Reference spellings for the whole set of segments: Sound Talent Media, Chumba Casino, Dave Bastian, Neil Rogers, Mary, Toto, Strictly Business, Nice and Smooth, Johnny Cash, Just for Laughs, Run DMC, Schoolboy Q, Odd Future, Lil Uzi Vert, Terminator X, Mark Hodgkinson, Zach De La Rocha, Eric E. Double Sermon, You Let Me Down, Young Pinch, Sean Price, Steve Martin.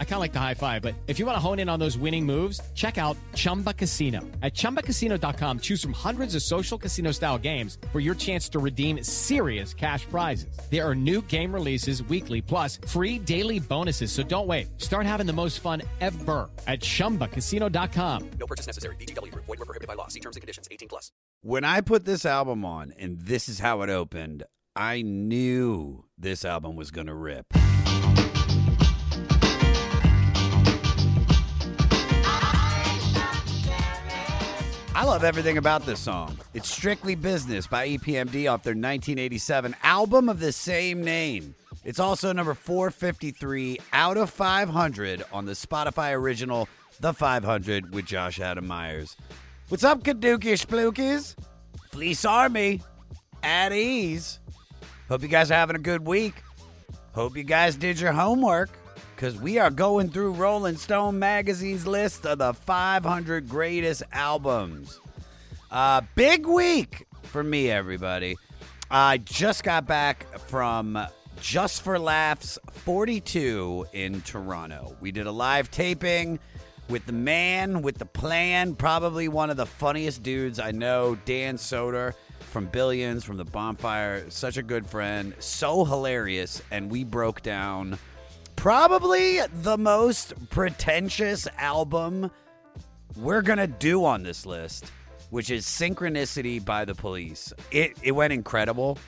I kind of like the high-five, but if you want to hone in on those winning moves, check out Chumba Casino. At ChumbaCasino.com, choose from hundreds of social casino-style games for your chance to redeem serious cash prizes. There are new game releases weekly, plus free daily bonuses, so don't wait. Start having the most fun ever at ChumbaCasino.com. No purchase necessary. VGW Group. Void where prohibited by law. See terms and conditions. 18+. When I put this album on, and this is how it opened, I knew this album was gonna rip. I love everything about this song. It's Strictly Business by EPMD off their 1987 album of the same name. It's also number 453 out of 500 on the Spotify original The 500 with Josh Adam Myers. What's up, Kadookish Plookies? Fleece Army. At ease. Hope you guys are having a good week. Hope you guys did your homework, because we are going through Rolling Stone magazine's list of the 500 greatest albums. Big week for me, everybody. I just got back from Just for Laughs 42 in Toronto. We did a live taping with the man, with the plan, probably one of the funniest dudes I know, Dan Soder. From Billions, from the Bonfire, such a good friend, so hilarious, and we broke down probably the most pretentious album we're gonna do on this list, which is Synchronicity by The Police. It went incredible,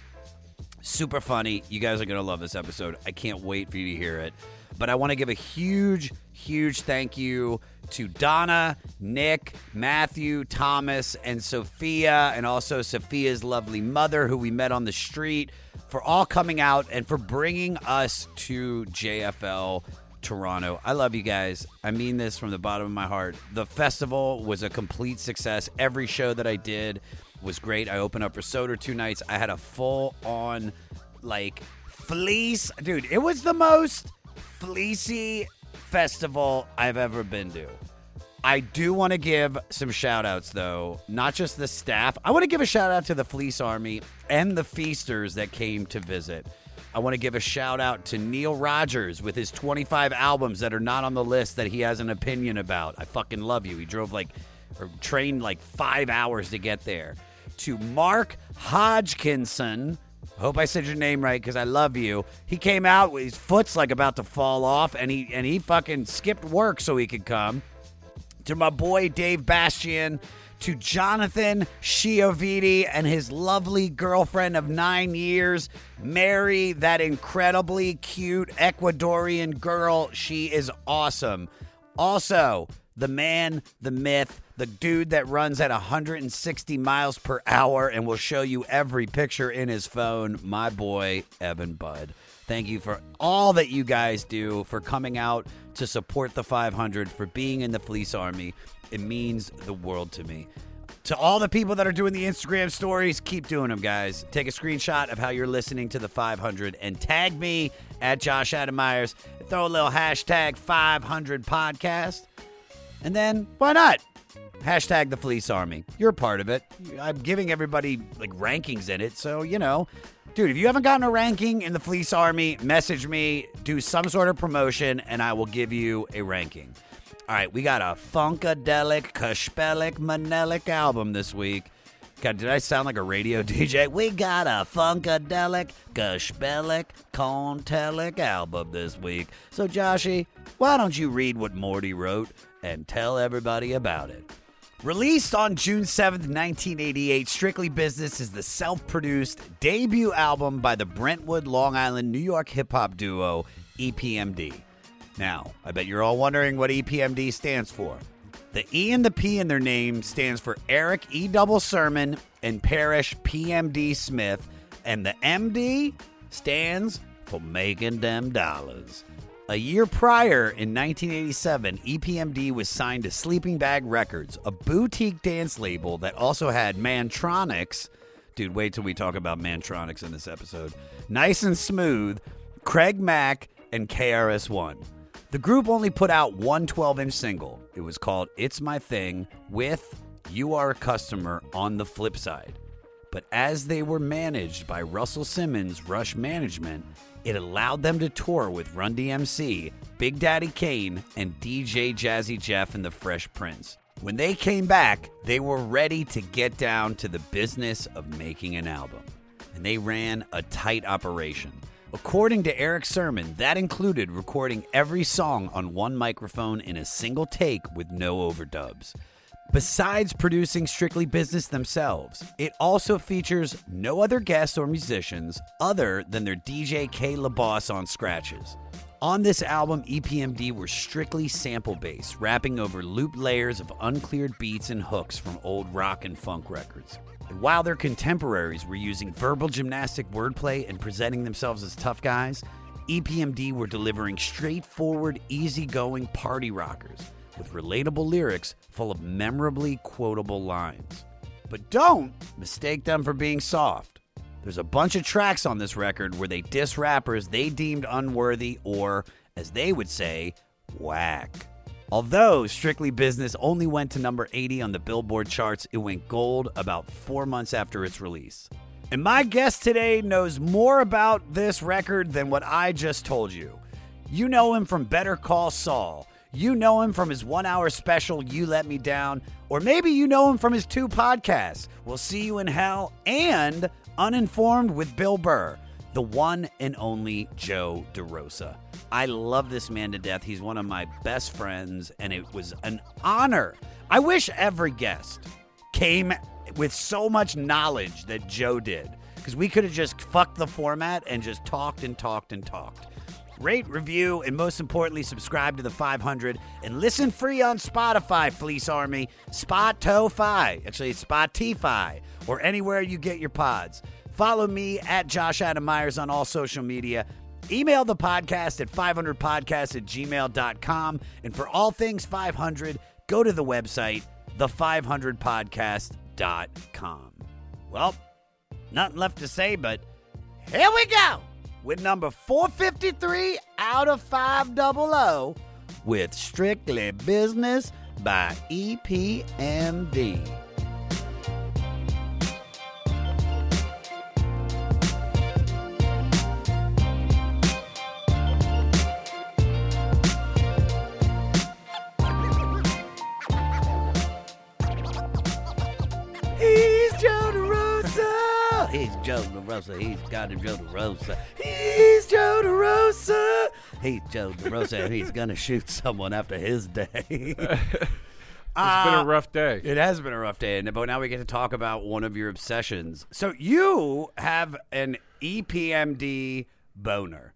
super funny. You guys are gonna love this episode. I can't wait for you to hear it. But I want to give a huge thank you to Donna, Nick, Matthew, Thomas, and Sophia, and also Sophia's lovely mother, who we met on the street, for all coming out and for bringing us to JFL Toronto. I love you guys. I mean this from the bottom of my heart. The festival was a complete success. Every show that I did was great. I opened up for Soder 2 nights. I had a full-on, fleece. Dude, it was the most fleecy festival I've ever been to. I do want to give some shout-outs, though, not just the staff. I want to give a shout-out to the Fleece Army and the feasters that came to visit. I want to give a shout-out to Neil Rogers with his 25 albums that are not on the list that he has an opinion about. I fucking love you. He drove or trained 5 hours to get there. To Mark Hodgkinson. Hope I said your name right, because I love you. He came out with his foot's about to fall off, and he fucking skipped work so he could come. To my boy Dave Bastian, to Jonathan Schiaviti and his lovely girlfriend of 9 years, Mary, that incredibly cute Ecuadorian girl. She is awesome. Also, the man, the myth, the dude that runs at 160 miles per hour and will show you every picture in his phone, my boy, Evan Budd. Thank you for all that you guys do, for coming out to support the 500, for being in the Fleece Army. It means the world to me. To all the people that are doing the Instagram stories, keep doing them, guys. Take a screenshot of how you're listening to the 500 and tag me at Josh Adam Myers. Throw a little hashtag 500 podcast. And then, why not? Hashtag the Fleece Army. You're a part of it. I'm giving everybody rankings in it. So, dude, if you haven't gotten a ranking in the Fleece Army, message me, do some sort of promotion, and I will give you a ranking. All right, we got a Funkadelic, Kashpelic, Manelic album this week. God, did I sound like a radio DJ? We got a Funkadelic, Kashpelic, Contelic album this week. So, Joshy, why don't you read what Morty wrote and tell everybody about it? Released on June 7th, 1988, Strictly Business is the self-produced debut album by the Brentwood, Long Island, New York hip-hop duo EPMD. Now, I bet you're all wondering what EPMD stands for. The E and the P in their name stands for Eric E. Double Sermon and Parish PMD Smith, and the MD stands for Making Them Dollars. A year prior, in 1987, EPMD was signed to Sleeping Bag Records, a boutique dance label that also had Mantronix. Dude, wait till we talk about Mantronix in this episode. Nice and Smooth, Craig Mack, and KRS-One. The group only put out one 12-inch single. It was called It's My Thing with You Are a Customer on the Flip Side. But as they were managed by Russell Simmons' Rush Management, it allowed them to tour with Run DMC, Big Daddy Kane, and DJ Jazzy Jeff and the Fresh Prince. When they came back, they were ready to get down to the business of making an album. And they ran a tight operation. According to Eric Sermon, that included recording every song on one microphone in a single take with no overdubs. Besides producing Strictly Business themselves, it also features no other guests or musicians other than their DJ K LaBosse on scratches. On this album, EPMD were strictly sample-based, rapping over loop layers of uncleared beats and hooks from old rock and funk records. And while their contemporaries were using verbal gymnastic wordplay and presenting themselves as tough guys, EPMD were delivering straightforward, easygoing party rockers with relatable lyrics full of memorably quotable lines. But don't mistake them for being soft. There's a bunch of tracks on this record where they diss rappers they deemed unworthy or, as they would say, whack. Although Strictly Business only went to number 80 on the Billboard charts, it went gold about 4 months after its release. And my guest today knows more about this record than what I just told you. You know him from Better Call Saul. You know him from his one-hour special, You Let Me Down. Or maybe you know him from his two podcasts, We'll See You in Hell and Uninformed with Bill Burr. The one and only Joe DeRosa. I love this man to death. He's one of my best friends, and it was an honor. I wish every guest came with so much knowledge that Joe did, because we could have just fucked the format and just talked and talked and talked. Rate, review, and most importantly, subscribe to the 500 and listen free on Spotify, Fleece Army, Spotify, actually Spotify, or anywhere you get your pods. Follow me at Josh Adam Myers on all social media. Email the podcast at 500podcast@gmail.com. And for all things 500, go to the website, the500podcast.com. Well, nothing left to say, but here we go with number 453 out of 500 with Strictly Business by EPMD. Joe DeRosa, he's got a Joe DeRosa. He's Joe DeRosa. He's Joe DeRosa, and he's going to shoot someone after his day. It's been a rough day. It has been a rough day, but now we get to talk about one of your obsessions. So you have an EPMD boner.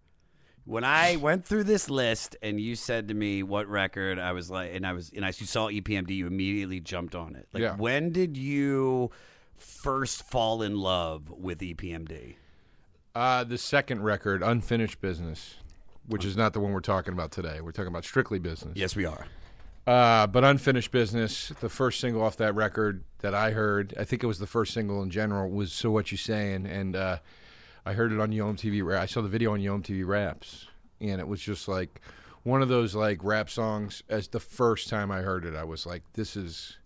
When I went through this list and you said to me what record, I was like, and you saw EPMD, you immediately jumped on it. Like, yeah. When did you first fall in love with EPMD? The second record, Unfinished Business, which is not the one we're talking about today. We're talking about Strictly Business. Yes, we are. But Unfinished Business, the first single off that record that I heard, I think it was the first single in general, was So What You Saying, and I heard it on Yo MTV. I saw the video on Yo MTV Raps, and it was just like one of those like rap songs. As the first time I heard it, I was like, this is...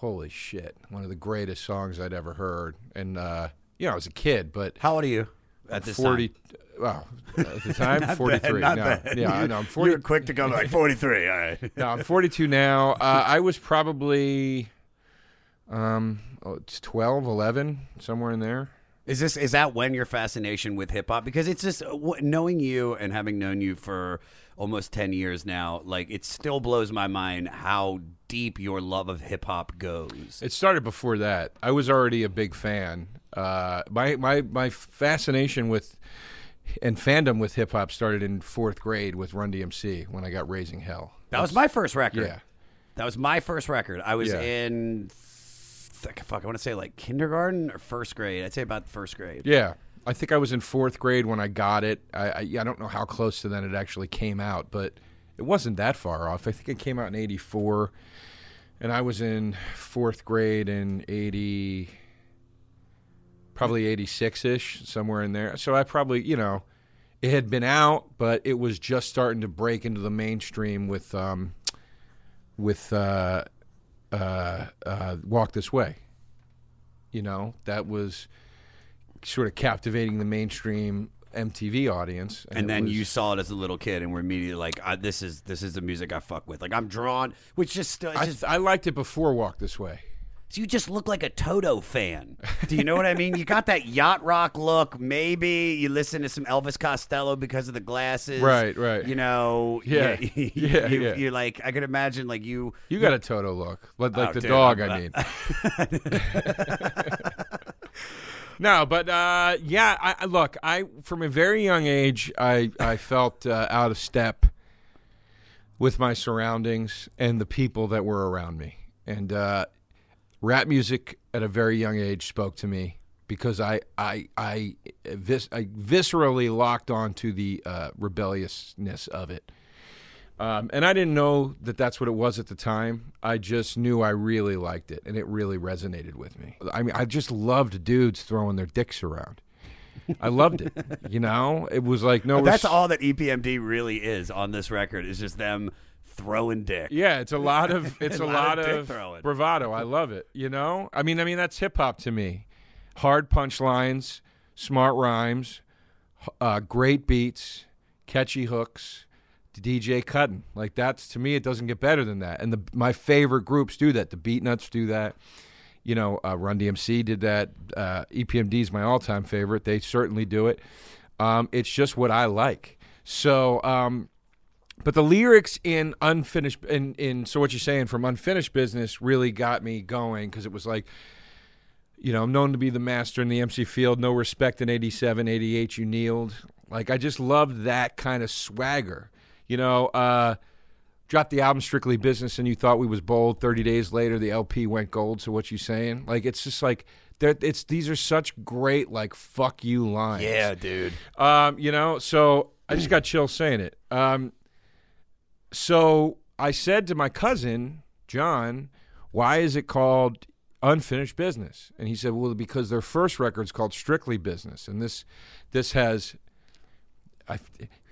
holy shit, one of the greatest songs I'd ever heard. And, I was a kid, but... How old are you at this 40, time? Well, at the time, 43. Not bad. Yeah, I know, I'm 40. You were quick to go like, 43, all right. No, I'm 42 now. I was probably it's 12, 11, somewhere in there. Is that when your fascination with hip-hop? Because it's just, knowing you and having known you for almost 10 years now, like, it still blows my mind how deep your love of hip-hop goes. It started before that. I was already a big fan. My fascination with and fandom with hip-hop started in fourth grade with Run DMC when I got Raising Hell. That was my first record. Yeah. That was my first record. I was in... I want to say like kindergarten or first grade. I'd say about first grade. Yeah, I think I was in fourth grade when I got it. I don't know how close to then it actually came out, but it wasn't that far off. I think it came out in 84, and I was in fourth grade in 80, probably 86-ish, somewhere in there. So I probably, It had been out, but it was just starting to break into the mainstream with Walk This Way. You know, that was sort of captivating the mainstream MTV audience. And then you saw it as a little kid and were immediately like, this is the music I fuck with. Like, I'm drawn, which just... I liked it before Walk This Way. So you just look like a Toto fan. Do you know what I mean? You got that yacht rock look. Maybe you listen to some Elvis Costello because of the glasses. Right, right. You know, yeah, yeah. You're like, I could imagine like you. You got a Toto look, like the dog. No, but yeah. I from a very young age, I felt out of step with my surroundings and the people that were around me, and. Rap music at a very young age spoke to me because I viscerally locked on to the rebelliousness of it. And I didn't know that that's what it was at the time. I just knew I really liked it, and it really resonated with me. I mean, I just loved dudes throwing their dicks around. I loved it, you know? It was like, no... That's all that EPMD really is on this record, is just them... throwing dick. Yeah, it's a lot of bravado. I love it, you know? I mean that's hip hop to me. Hard punchlines, smart rhymes, great beats, catchy hooks, DJ cutting. Like that's to me it doesn't get better than that. And my favorite groups do that. The Beatnuts do that. You know, Run DMC did that. EPMD's my all-time favorite. They certainly do it. It's just what I like. So, but the lyrics in Unfinished, in So What You're Saying from Unfinished Business really got me going because it was like, you know, I'm known to be the master in the MC field, no respect in 87, 88, you kneeled. Like, I just loved that kind of swagger. You know, dropped the album Strictly Business and you thought we was bold. 30 days later, the LP went gold, So What You Saying? Like, it's just like... These are such great, like, fuck you lines. Yeah, dude. You know, so I just got chills saying it. So I said to my cousin, John, why is it called Unfinished Business? And he said, well, because their first record's called Strictly Business. And this has,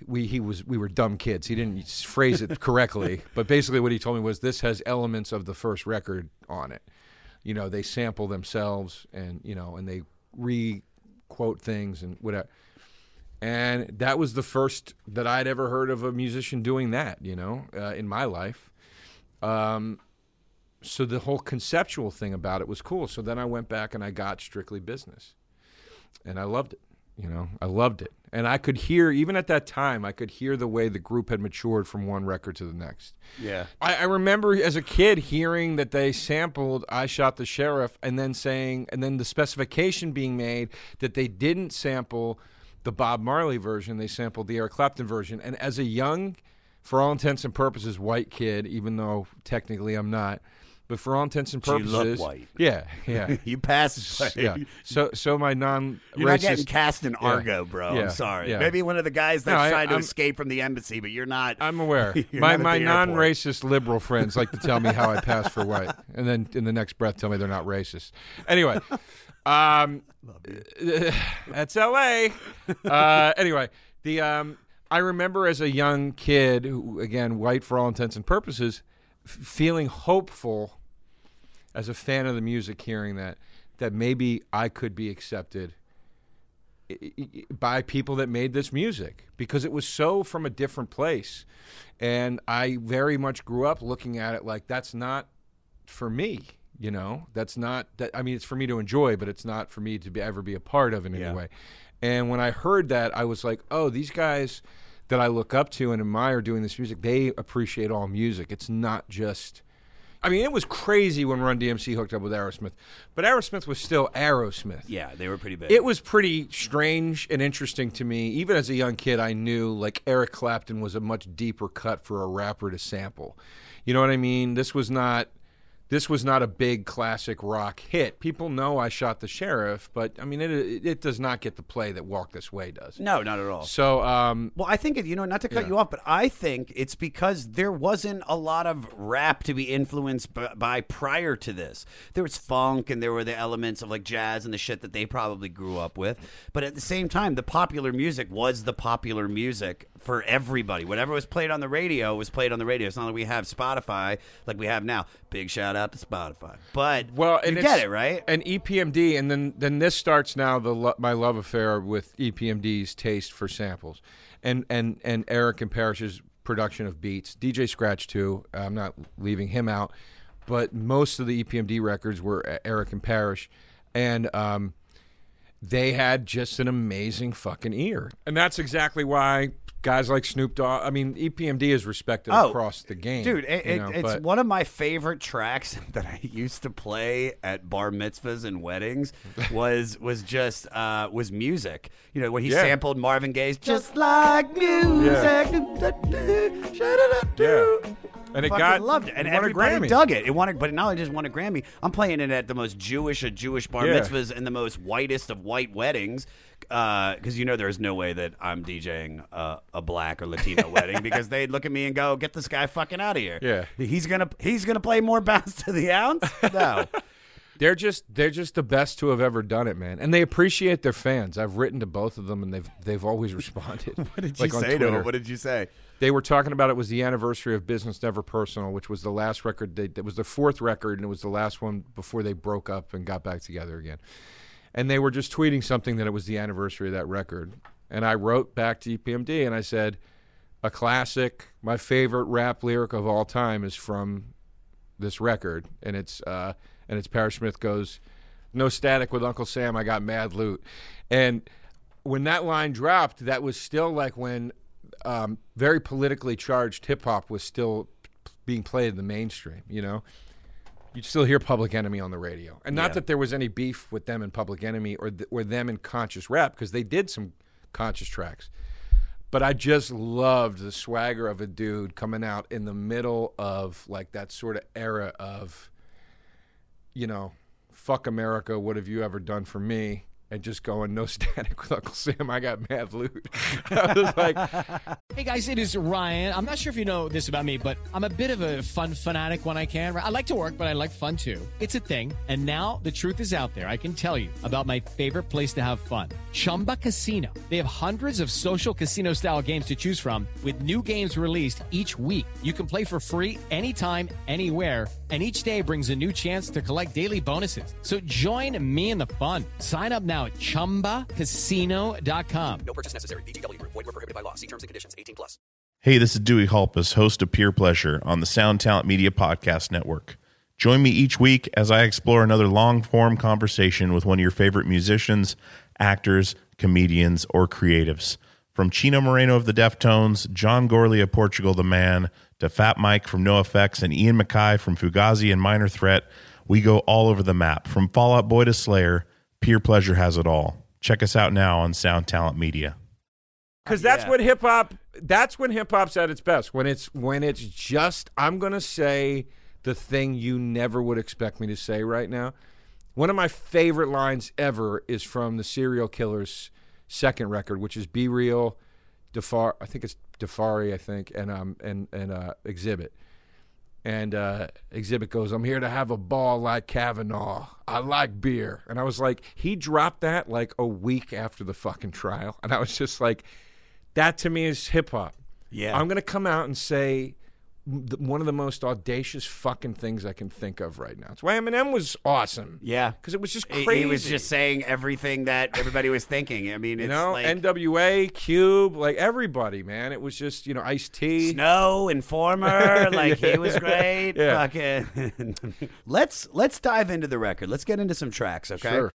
we were dumb kids. He didn't phrase it correctly. But basically what he told me was this has elements of the first record on it. You know, they sample themselves and, you know, and they re-quote things and whatever. And that was the first that I'd ever heard of a musician doing that, you know, in my life. So the whole conceptual thing about it was cool. So then I went back and I got Strictly Business. And I loved it, you know, I loved it. And I could hear, even at that time, I could hear the way the group had matured from one record to the next. Yeah. I remember as a kid hearing that they sampled I Shot the Sheriff and then saying, and then the specification being made that they didn't sample the Bob Marley version, they sampled the Eric Clapton version. And as a young, for all intents and purposes, white kid, even though technically I'm not, but for all intents and purposes... So you look white. Yeah, yeah. You pass white. Yeah. So my non-racist... You're not getting cast in Argo, bro. Yeah, I'm sorry. Yeah. Maybe one of the guys that's trying to escape from the embassy, but you're not... I'm aware. My non-racist liberal friends like to tell me how I pass for white, and then in the next breath tell me they're not racist. Anyway... that's LA. Anyway, the I remember as a young kid, who, again, white for all intents and purposes, feeling hopeful as a fan of the music, hearing that maybe I could be accepted by people that made this music because it was so from a different place, and I very much grew up looking at it like that's not for me. You know, that's not that. I mean, it's for me to enjoy, but it's not for me to ever be a part of in any way. And when I heard that, I was like, oh, these guys that I look up to and admire doing this music, they appreciate all music. It's not just. I mean, it was crazy when Run DMC hooked up with Aerosmith, but Aerosmith was still Aerosmith. Yeah, they were pretty big. It was pretty strange and interesting to me. Even as a young kid, I knew like Eric Clapton was a much deeper cut for a rapper to sample. You know what I mean? This was not. this was not a big classic rock hit. People know I Shot the Sheriff, but I mean, it does not get the play that Walk This Way does. No, not at all. So, well, I think, you know, not to cut you off, but I think it's because there wasn't a lot of rap to be influenced by prior to this. There was funk and there were the elements of like jazz and the shit that they probably grew up with. But at the same time, the popular music was the popular music for everybody. Whatever was played on the radio was played on the radio. It's not like we have Spotify like we have now. Big shout out to Spotify. But well, and you get it, right? And EPMD, and then this starts now my love affair with EPMD's taste for samples. And Eric and Parrish's production of beats. DJ Scratch, too. I'm not leaving him out. But most of the EPMD records were Eric and Parrish. And they had just an amazing fucking ear. And that's exactly why... guys like Snoop Dogg. I mean, EPMD is respected across the game. Dude, it's one of my favorite tracks that I used to play at bar mitzvahs and weddings was music. You know, when he sampled Marvin Gaye's Just Like Music. And it got loved it. And everybody dug it. It won, but not only just won a Grammy, I'm playing it at the most Jewish of Jewish bar mitzvahs and the most whitest of white weddings. Because you know there's no way that I'm DJing a black or Latino wedding because they'd look at me and go, get this guy fucking out of here. Yeah, he's gonna play more bounce to the ounce. No, they're just the best to have ever done it, man. And they appreciate their fans. I've written to both of them, and they've always responded. What did you say to them? What did you say? They were talking about it was the anniversary of Business Never Personal, which was the last record. That was the fourth record, and it was the last one before they broke up and got back together again. And they were just tweeting something that it was the anniversary of that record. And I wrote back to EPMD and I said, a classic, my favorite rap lyric of all time is from this record. And it's Parrish Smith goes, "No static with Uncle Sam, I got mad loot." And when that line dropped, that was still like when very politically charged hip-hop was still being played in the mainstream, you know? You'd still hear Public Enemy on the radio. And not that there was any beef with them in Public Enemy or them in conscious rap, because they did some conscious tracks. But I just loved the swagger of a dude coming out in the middle of like that sort of era of, you know, fuck America, what have you ever done for me? And just going, no static with Uncle Sam, I got mad loot. I was like... Hey, guys, it is Ryan. I'm not sure if you know this about me, but I'm a bit of a fun fanatic when I can. I like to work, but I like fun, too. It's a thing, and now the truth is out there. I can tell you about my favorite place to have fun, Chumba Casino. They have hundreds of social casino-style games to choose from with new games released each week. You can play for free anytime, anywhere, and each day brings a new chance to collect daily bonuses. So join me in the fun. Sign up now at ChumbaCasino.com. No purchase necessary. VGW Group. Void where prohibited by law. See terms and conditions. 18+. Hey, this is Dewey Halpus, host of Peer Pleasure on the Sound Talent Media Podcast Network. Join me each week as I explore another long-form conversation with one of your favorite musicians, actors, comedians, or creatives. From Chino Moreno of the Deftones, John Gorley of Portugal the Man, to Fat Mike from NoFX and Ian MacKaye from Fugazi and Minor Threat, we go all over the map. From Fall Out Boy to Slayer, Peer Pleasure has it all. Check us out now on Sound Talent Media. Because that's when hip-hop, that's when hip-hop's at its best. When it's just, I'm going to say the thing you never would expect me to say right now. One of my favorite lines ever is from the Serial Killers' second record, which is Be Real, Defari, and Exhibit. And Exhibit goes, "I'm here to have a ball like Kavanaugh. I like beer." And I was like, he dropped that like a week after the fucking trial. And I was just like, that to me is hip-hop. Yeah. I'm going to come out and say one of the most audacious fucking things I can think of right now. That's why Eminem was awesome. Yeah. Because it was just crazy. He was just saying everything that everybody was thinking. I mean, it's like... NWA, Cube, like everybody, man. It was just, you know, Ice-T. Snow, Informer, like he was great. Yeah. Fucking... Let's dive into the record. Let's get into some tracks, okay? Sure.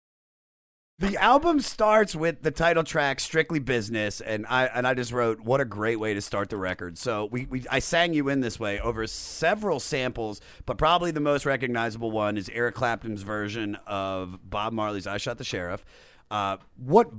The album starts with the title track, Strictly Business, and I just wrote, what a great way to start the record. So I sang you in this way over several samples, but probably the most recognizable one is Eric Clapton's version of Bob Marley's I Shot the Sheriff. What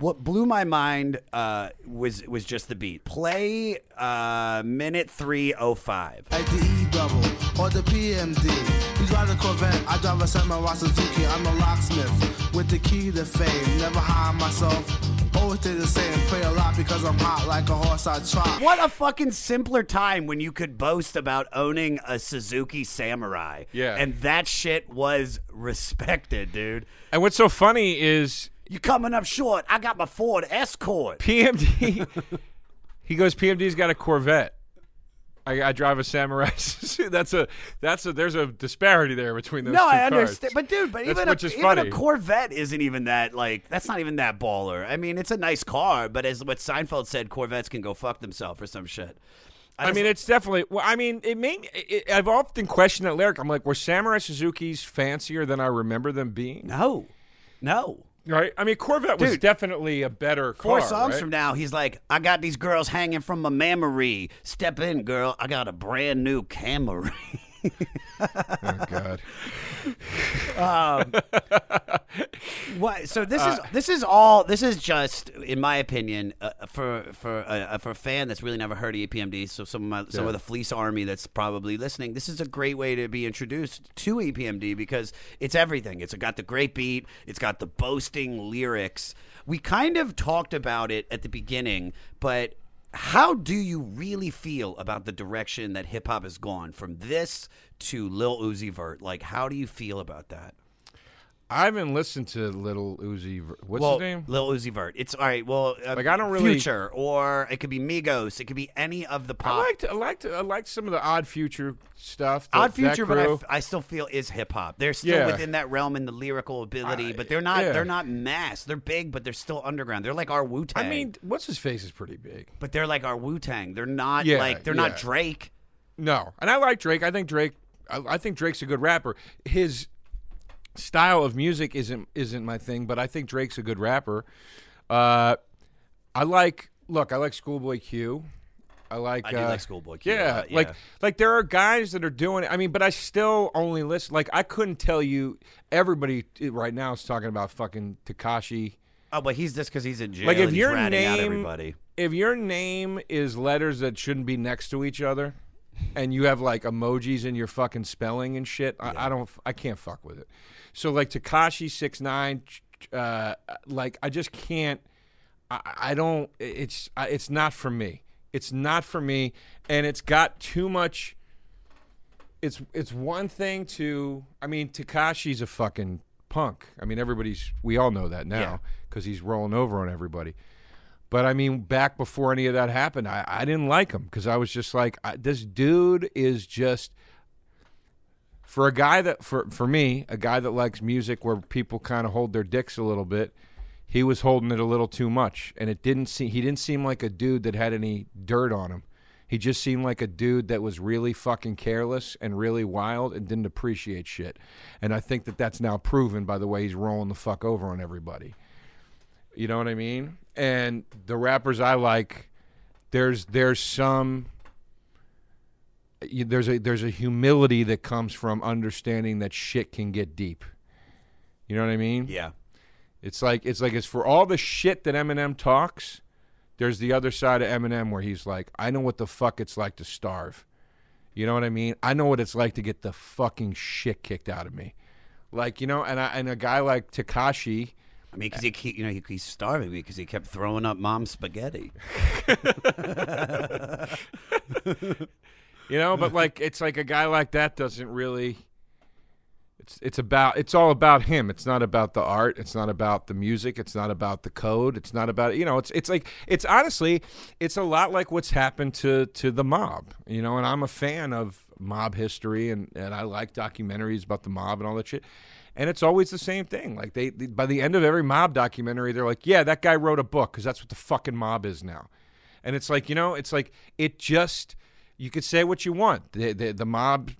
What blew my mind was just the beat. Play minute 3:05. Like the E double or the PMD. He's riding a Corvette. I drive a Samurai Suzuki. I'm a locksmith with the key to fame. Never hide myself. Always stay the same. Play a lot because I'm hot like a horse I trot. What a fucking simpler time when you could boast about owning a Suzuki Samurai. Yeah. And that shit was respected, dude. And what's so funny is... You're coming up short. I got my Ford Escort. PMD. He goes, PMD's got a Corvette. I drive a Samurai. There's a disparity there between those two cars. No, I understand. But, dude, even a Corvette isn't even that, like, that's not even that baller. I mean, it's a nice car, but as what Seinfeld said, Corvettes can go fuck themselves or some shit. It's definitely, well, I mean, I've often questioned that lyric. I'm like, were Samurai Suzukis fancier than I remember them being? No. Right, I mean, Corvette was definitely a better car. 4 songs from now, he's like, I got these girls hanging from my mammary. Step in, girl. I got a brand new Camry. Oh God. What? So this is just, in my opinion, for a fan that's really never heard of EPMD. So some of the Fleece Army that's probably listening. This is a great way to be introduced to EPMD because it's everything. It's got the great beat. It's got the boasting lyrics. We kind of talked about it at the beginning, but. How do you really feel about the direction that hip-hop has gone from this to Lil Uzi Vert? Like, how do you feel about that? I haven't listened to Lil Uzi Vert. What's his name? Lil Uzi Vert. It's all right. Well, I don't really... Future, or it could be Migos. It could be any of the pop. I liked some of the Odd Future stuff. Odd Future, but I still feel is hip-hop. They're still within that realm in the lyrical ability, but they're not They're not mass. They're big, but they're still underground. They're like our Wu-Tang. I mean, What's-His-Face is pretty big. But they're like our Wu-Tang. They're not not Drake. No. And I like Drake. I think Drake's a good rapper. His... style of music isn't my thing, but I think Drake's a good rapper. I like Schoolboy Q. I do like Schoolboy Q. Yeah. Like there are guys that are doing it. I mean, but I still only listen. Like I couldn't tell you everybody right now is talking about fucking Tekashi. Oh, but he's just because he's in jail. Like if your name, is letters that shouldn't be next to each other, and you have like emojis in your fucking spelling and shit, I can't fuck with it. So like Tekashi 6ix9ine, like I just can't. It's not for me. It's not for me, and it's got too much. It's one thing to. I mean, Tekashi's a fucking punk. I mean, we all know that now because he's rolling over on everybody. But, I mean, back before any of that happened, I didn't like him because I was just like, this dude is just, for a guy that, for me, a guy that likes music where people kind of hold their dicks a little bit, he was holding it a little too much. And he didn't seem like a dude that had any dirt on him. He just seemed like a dude that was really fucking careless and really wild and didn't appreciate shit. And I think that's now proven by the way he's rolling the fuck over on everybody. You know what I mean? And the rappers I like, there's a humility that comes from understanding that shit can get deep. You know what I mean? Yeah. It's like it's for all the shit that Eminem talks, there's the other side of Eminem where he's like, I know what the fuck it's like to starve. You know what I mean? I know what it's like to get the fucking shit kicked out of me. Like, you know, and a guy like Tekashi, I mean, because he's starving me because he kept throwing up mom's spaghetti. You know, but like it's like a guy like that doesn't really. It's all about him. It's not about the art. It's not about the music. It's not about the code. It's not about It's honestly a lot like what's happened to the mob. You know, and I'm a fan of mob history and I like documentaries about the mob and all that shit. And it's always the same thing. Like they by the end of every mob documentary, they're like, "Yeah, that guy wrote a book because that's what the fucking mob is now." And it's like, you know, it's like it just. You could say what you want. The mob,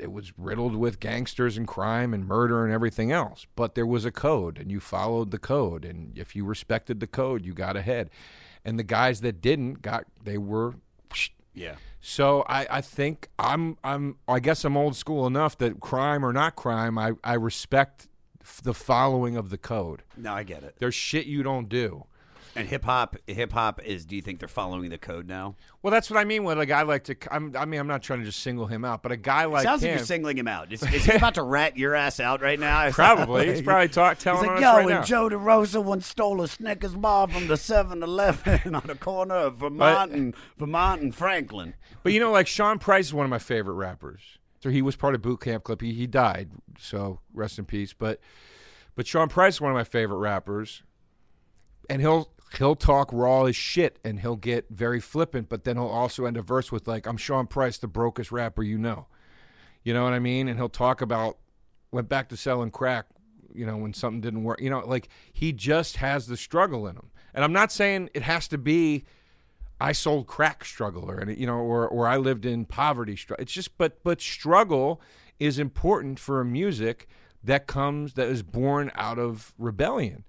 it was riddled with gangsters and crime and murder and everything else. But there was a code, and you followed the code. And if you respected the code, you got ahead. And the guys that didn't they were. Yeah. So I think I guess I'm old school enough that crime or not crime, I respect the following of the code. No, I get it. There's shit you don't do. And hip hop is. Do you think they're following the code now? Well, that's what I mean. With a guy like to, I'm not trying to just single him out, but a guy like sounds him, like you're singling him out. Is he about to rat your ass out right now? Probably. He's probably telling us right now. Joe DeRosa once stole a Snickers bar from the 7-Eleven on the corner of Vermont and Franklin. But you know, like Sean Price is one of my favorite rappers. So he was part of Boot Camp Clip. He died, so rest in peace. But Sean Price is one of my favorite rappers, and he'll talk raw as shit, and he'll get very flippant, but then he'll also end a verse with, like, I'm Sean Price, the brokest rapper you know. You know what I mean? And he'll talk about, went back to selling crack, you know, when something didn't work. You know, like, he just has the struggle in him. And I'm not saying it has to be, I sold crack struggler, and you know, or I lived in poverty. It's just, but struggle is important for a music that is born out of rebellion.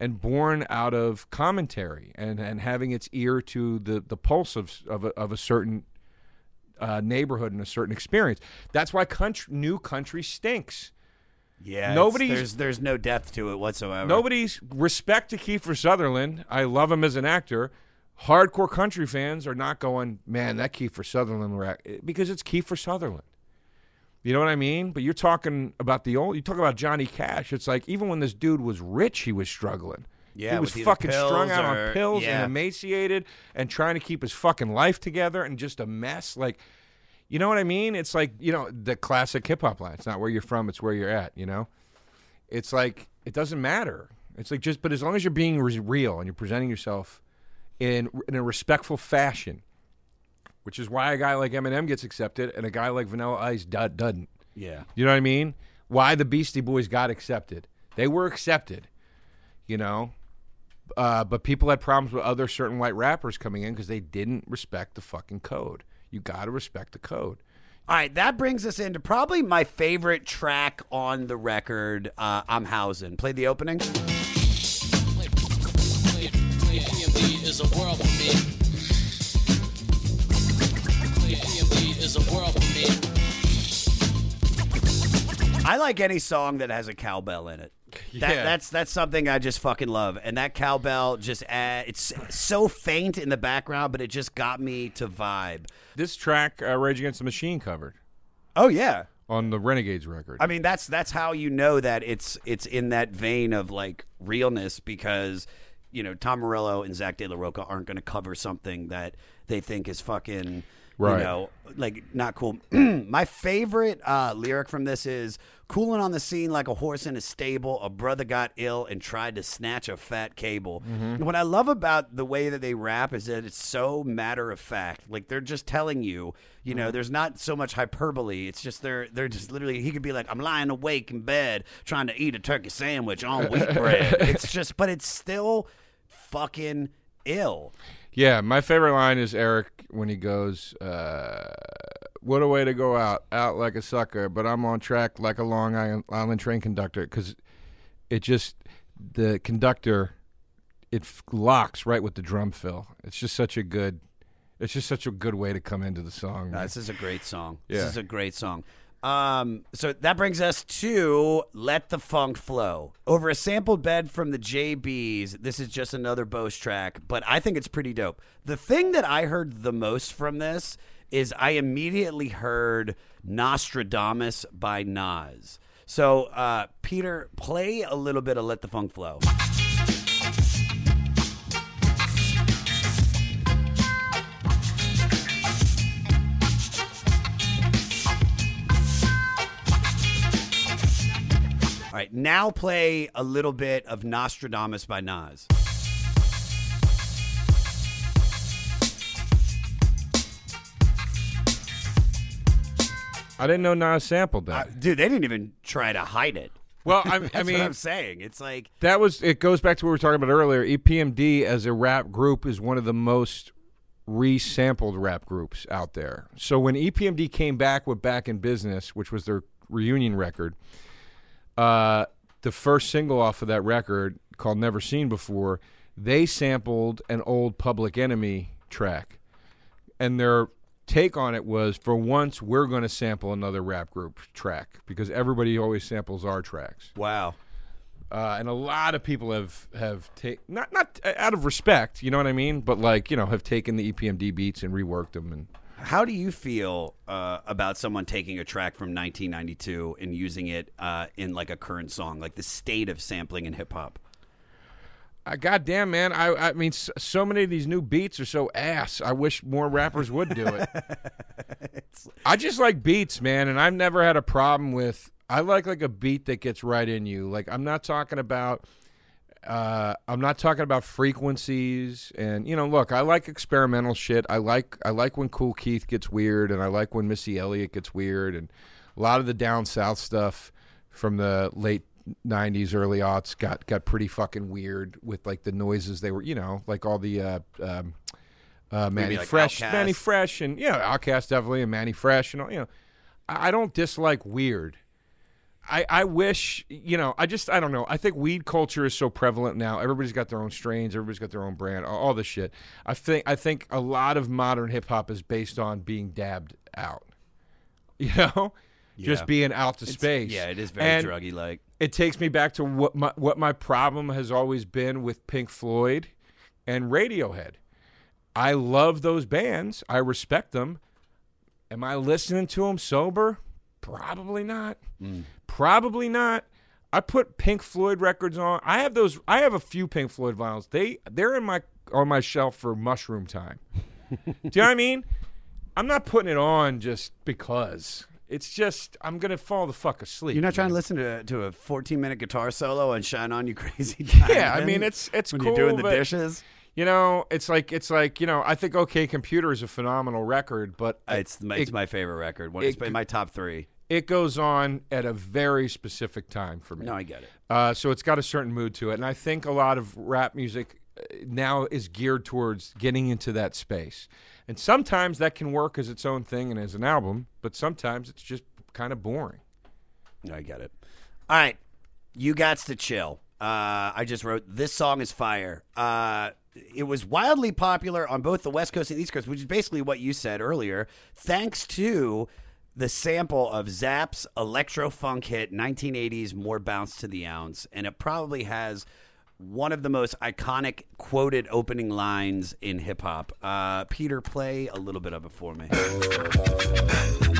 And born out of commentary and having its ear to the pulse of a certain neighborhood and a certain experience. That's why new country stinks. Yeah, there's no depth to it whatsoever. Nobody's respect to Kiefer Sutherland. I love him as an actor. Hardcore country fans are not going, man, that Kiefer Sutherland because it's Kiefer Sutherland. You know what I mean? But you're talking about you talk about Johnny Cash. It's like, even when this dude was rich, he was struggling. Yeah, he was fucking strung out on pills and emaciated and trying to keep his fucking life together and just a mess. Like, you know what I mean? It's like, you know, the classic hip hop line. It's not where you're from, it's where you're at, you know? It's like, it doesn't matter. It's like, but as long as you're being real and you're presenting yourself in a respectful fashion, which is why a guy like Eminem gets accepted and a guy like Vanilla Ice doesn't. Yeah. You know what I mean? Why the Beastie Boys got accepted. They were accepted, you know? But people had problems with other certain white rappers coming in because they didn't respect the fucking code. You got to respect the code. All right, that brings us into probably my favorite track on the record, I'm Housin'. Play the opening. EPMD is a world of me. I like any song that has a cowbell in it. That's something I just fucking love. And that cowbell just it's so faint in the background, but it just got me to vibe. This track Rage Against the Machine covered. Oh yeah. On the Renegades record. I mean, that's how you know that it's in that vein of like realness, because you know Tom Morello and Zach De La Rocha aren't going to cover something that they think is fucking right. You know, like, not cool. My favorite lyric from this is, cooling on the scene like a horse in a stable, a brother got ill and tried to snatch a fat cable. Mm-hmm. What I love about the way that they rap is that it's so matter of fact. Like, they're just telling you, you know, there's not so much hyperbole. It's just they're just literally, he could be like, I'm lying awake in bed trying to eat a turkey sandwich on wheat bread. It's just, but it's still fucking ill. Yeah, my favorite line is Eric when he goes, what a way to go out like a sucker, but I'm on track like a Long Island train conductor, because it just, the conductor, it locks right with the drum fill. It's just such a good way to come into the song. This is a great song. Yeah. This is a great song. So that brings us to Let the Funk Flow. Over a sampled bed from the JBs, this is just another Bose track, but I think it's pretty dope. The thing that I heard the most from this is I immediately heard Nostradamus by Nas. So, Peter, play a little bit of Let the Funk Flow. All right, now play a little bit of Nostradamus by Nas. I didn't know Nas sampled that. Dude, they didn't even try to hide it. Well, I mean, what I'm saying. It's like, that was, it goes back to what we were talking about earlier. EPMD as a rap group is one of the most resampled rap groups out there. So when EPMD came back with Back in Business, which was their reunion record, the first single off of that record, called Never Seen Before, they sampled an old Public Enemy track. And their take on it was, for once, we're going to sample another rap group track, because everybody always samples our tracks. Wow. And a lot of people have taken, not out of respect, you know what I mean, but like, you know, have taken the EPMD beats and reworked them. And how do you feel about someone taking a track from 1992 and using it in like a current song, like the state of sampling in hip hop? Goddamn, man. I mean, so many of these new beats are so ass. I wish more rappers would do it. I just like beats, man, and I've never had a problem with... I like a beat that gets right in you. Like, I'm not talking about frequencies and, you know, look, I like experimental shit. I like when Cool Keith gets weird, and I like when Missy Elliott gets weird, and a lot of the down south stuff from the late 90s, early aughts got pretty fucking weird with like the noises they were, you know, like all the Manny Fresh and yeah, Outkast definitely, and Manny Fresh and all, you know. I don't dislike weird. I wish, you know, I don't know. I think weed culture is so prevalent now. Everybody's got their own strains. Everybody's got their own brand, all this shit. I think a lot of modern hip-hop is based on being dabbed out, you know? Yeah. Just being out to space. Yeah, it is very druggy-like. It takes me back to what my problem has always been with Pink Floyd and Radiohead. I love those bands. I respect them. Am I listening to them sober? Probably not. Mm. Probably not. I put Pink Floyd records on. I have a few Pink Floyd vinyls. They're on my shelf for mushroom time. Do you know what I mean? I'm not putting it on just because. It's just I'm gonna fall the fuck asleep. You're not trying to listen to a 14-minute guitar solo and Shine On You Crazy Diamond. Yeah, I mean it's when cool, you're doing the dishes. You know, it's like, you know, I think OK Computer is a phenomenal record, but... It's my favorite record. It's in my top three. It goes on at a very specific time for me. No, I get it. So it's got a certain mood to it. And I think a lot of rap music now is geared towards getting into that space. And sometimes that can work as its own thing and as an album, but sometimes it's just kind of boring. No, I get it. All right. You Gots to Chill. I just wrote, this song is fire. It was wildly popular on both the West Coast and East Coast, which is basically what you said earlier, thanks to the sample of Zapp's electro-funk hit 1980s More Bounce to the Ounce, and it probably has one of the most iconic quoted opening lines in hip-hop. Peter, play a little bit of it for me.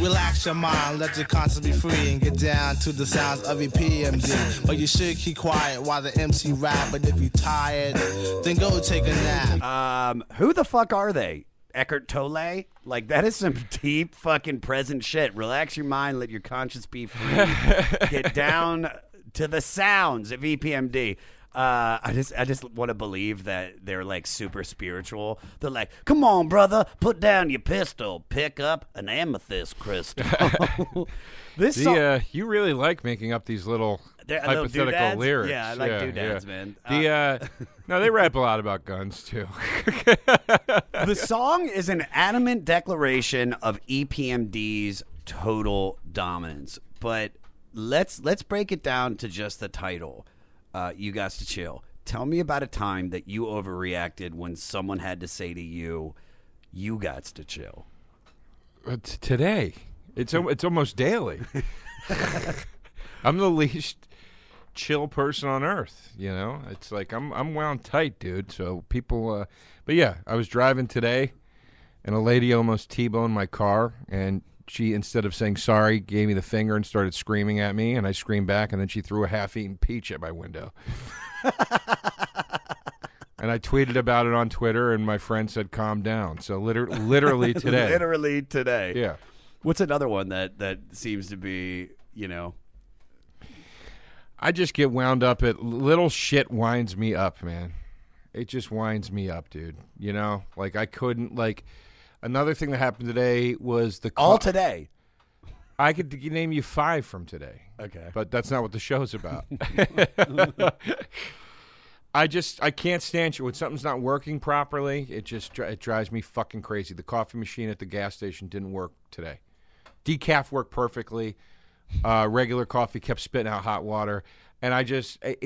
Relax your mind, let your conscience be free, and get down to the sounds of EPMD. But you should keep quiet while the MC rap, but if you're tired, then go take a nap. Who the fuck are they? Eckhart Tolle? Like, that is some deep fucking present shit. Relax your mind, let your conscience be free, get down to the sounds of EPMD. I just want to believe that they're like super spiritual. They're like, come on, brother, put down your pistol, pick up an amethyst crystal. You really like making up these little hypothetical doodads? Lyrics. Yeah, I like doodads, man. No, they rap a lot about guns too. The song is an adamant declaration of EPMD's total dominance. But let's break it down to just the title. You Gots to Chill. Tell me about a time that you overreacted when someone had to say to you, "You Gots to Chill." Today, it's almost daily. I'm the least chill person on earth. You know, it's like I'm wound tight, dude. So people, but yeah, I was driving today, and a lady almost T-boned my car, and she, instead of saying sorry, gave me the finger and started screaming at me, and I screamed back, and then she threw a half-eaten peach at my window. And I tweeted about it on Twitter, and my friend said, calm down. So literally today. Literally today. Yeah. What's another one that seems to be, you know? I just get wound up at little shit winds me up, man. It just winds me up, dude. You know? Like, I couldn't, like... Another thing that happened today was the... All today? I could name you 5 from today. Okay. But that's not what the show's about. I can't stand you. When something's not working properly, it drives me fucking crazy. The coffee machine at the gas station didn't work today. Decaf worked perfectly. Regular coffee kept spitting out hot water. And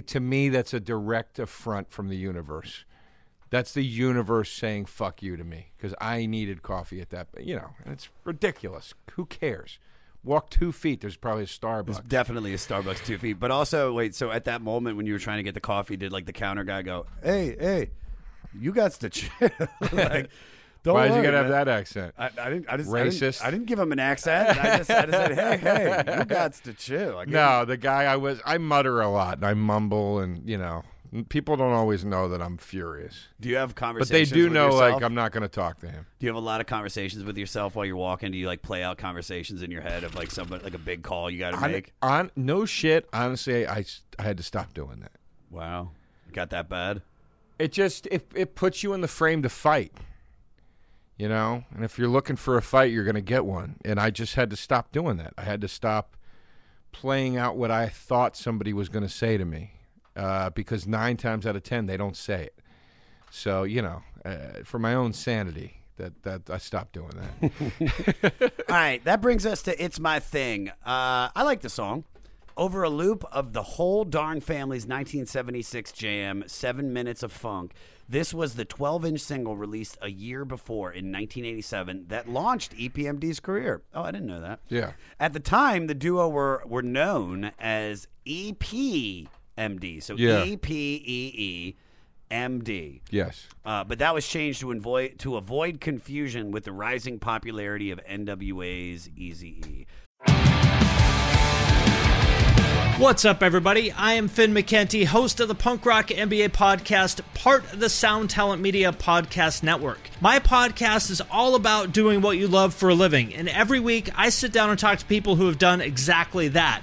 to me, that's a direct affront from the universe. That's the universe saying fuck you to me because I needed coffee at that, you know, and it's ridiculous. Who cares? Walk 2 feet. There's probably a Starbucks. There's definitely a Starbucks 2 feet. But also, wait, so at that moment when you were trying to get the coffee, did like the counter guy go, hey, you got to chill? Like, why did you gotta have that accent? I didn't give him an accent. I just said, hey, you got to chill. The guy I mutter a lot and I mumble and, you know, people don't always know that I'm furious. Do you have conversations with yourself? But they do know, like, I'm not going to talk to him. Do you have a lot of conversations with yourself while you're walking? Do you, like, play out conversations in your head of, like, somebody, like a big call you got to make? No shit. Honestly, I had to stop doing that. Wow. It got that bad? It just, it puts you in the frame to fight, you know? And if you're looking for a fight, you're going to get one. And I just had to stop doing that. I had to stop playing out what I thought somebody was going to say to me. Because 9 times out of 10 they don't say it. So, you know, for my own sanity, that I stopped doing that. All right, that brings us to It's My Thing. I like the song. Over a loop of the whole darn family's 1976 jam, 7 minutes of funk. This was the 12-inch single released a year before in 1987 that launched EPMD's career. Oh, I didn't know that. Yeah. At the time, the duo were known as EP. M.D. So E-P-E-E-M-D. Yes. But that was changed to avoid confusion with the rising popularity of NWA's Eazy-E. What's up, everybody? I am Finn McKenty, host of the Punk Rock NBA podcast, part of the Sound Talent Media Podcast Network. My podcast is all about doing what you love for a living, and every week I sit down and talk to people who have done exactly that.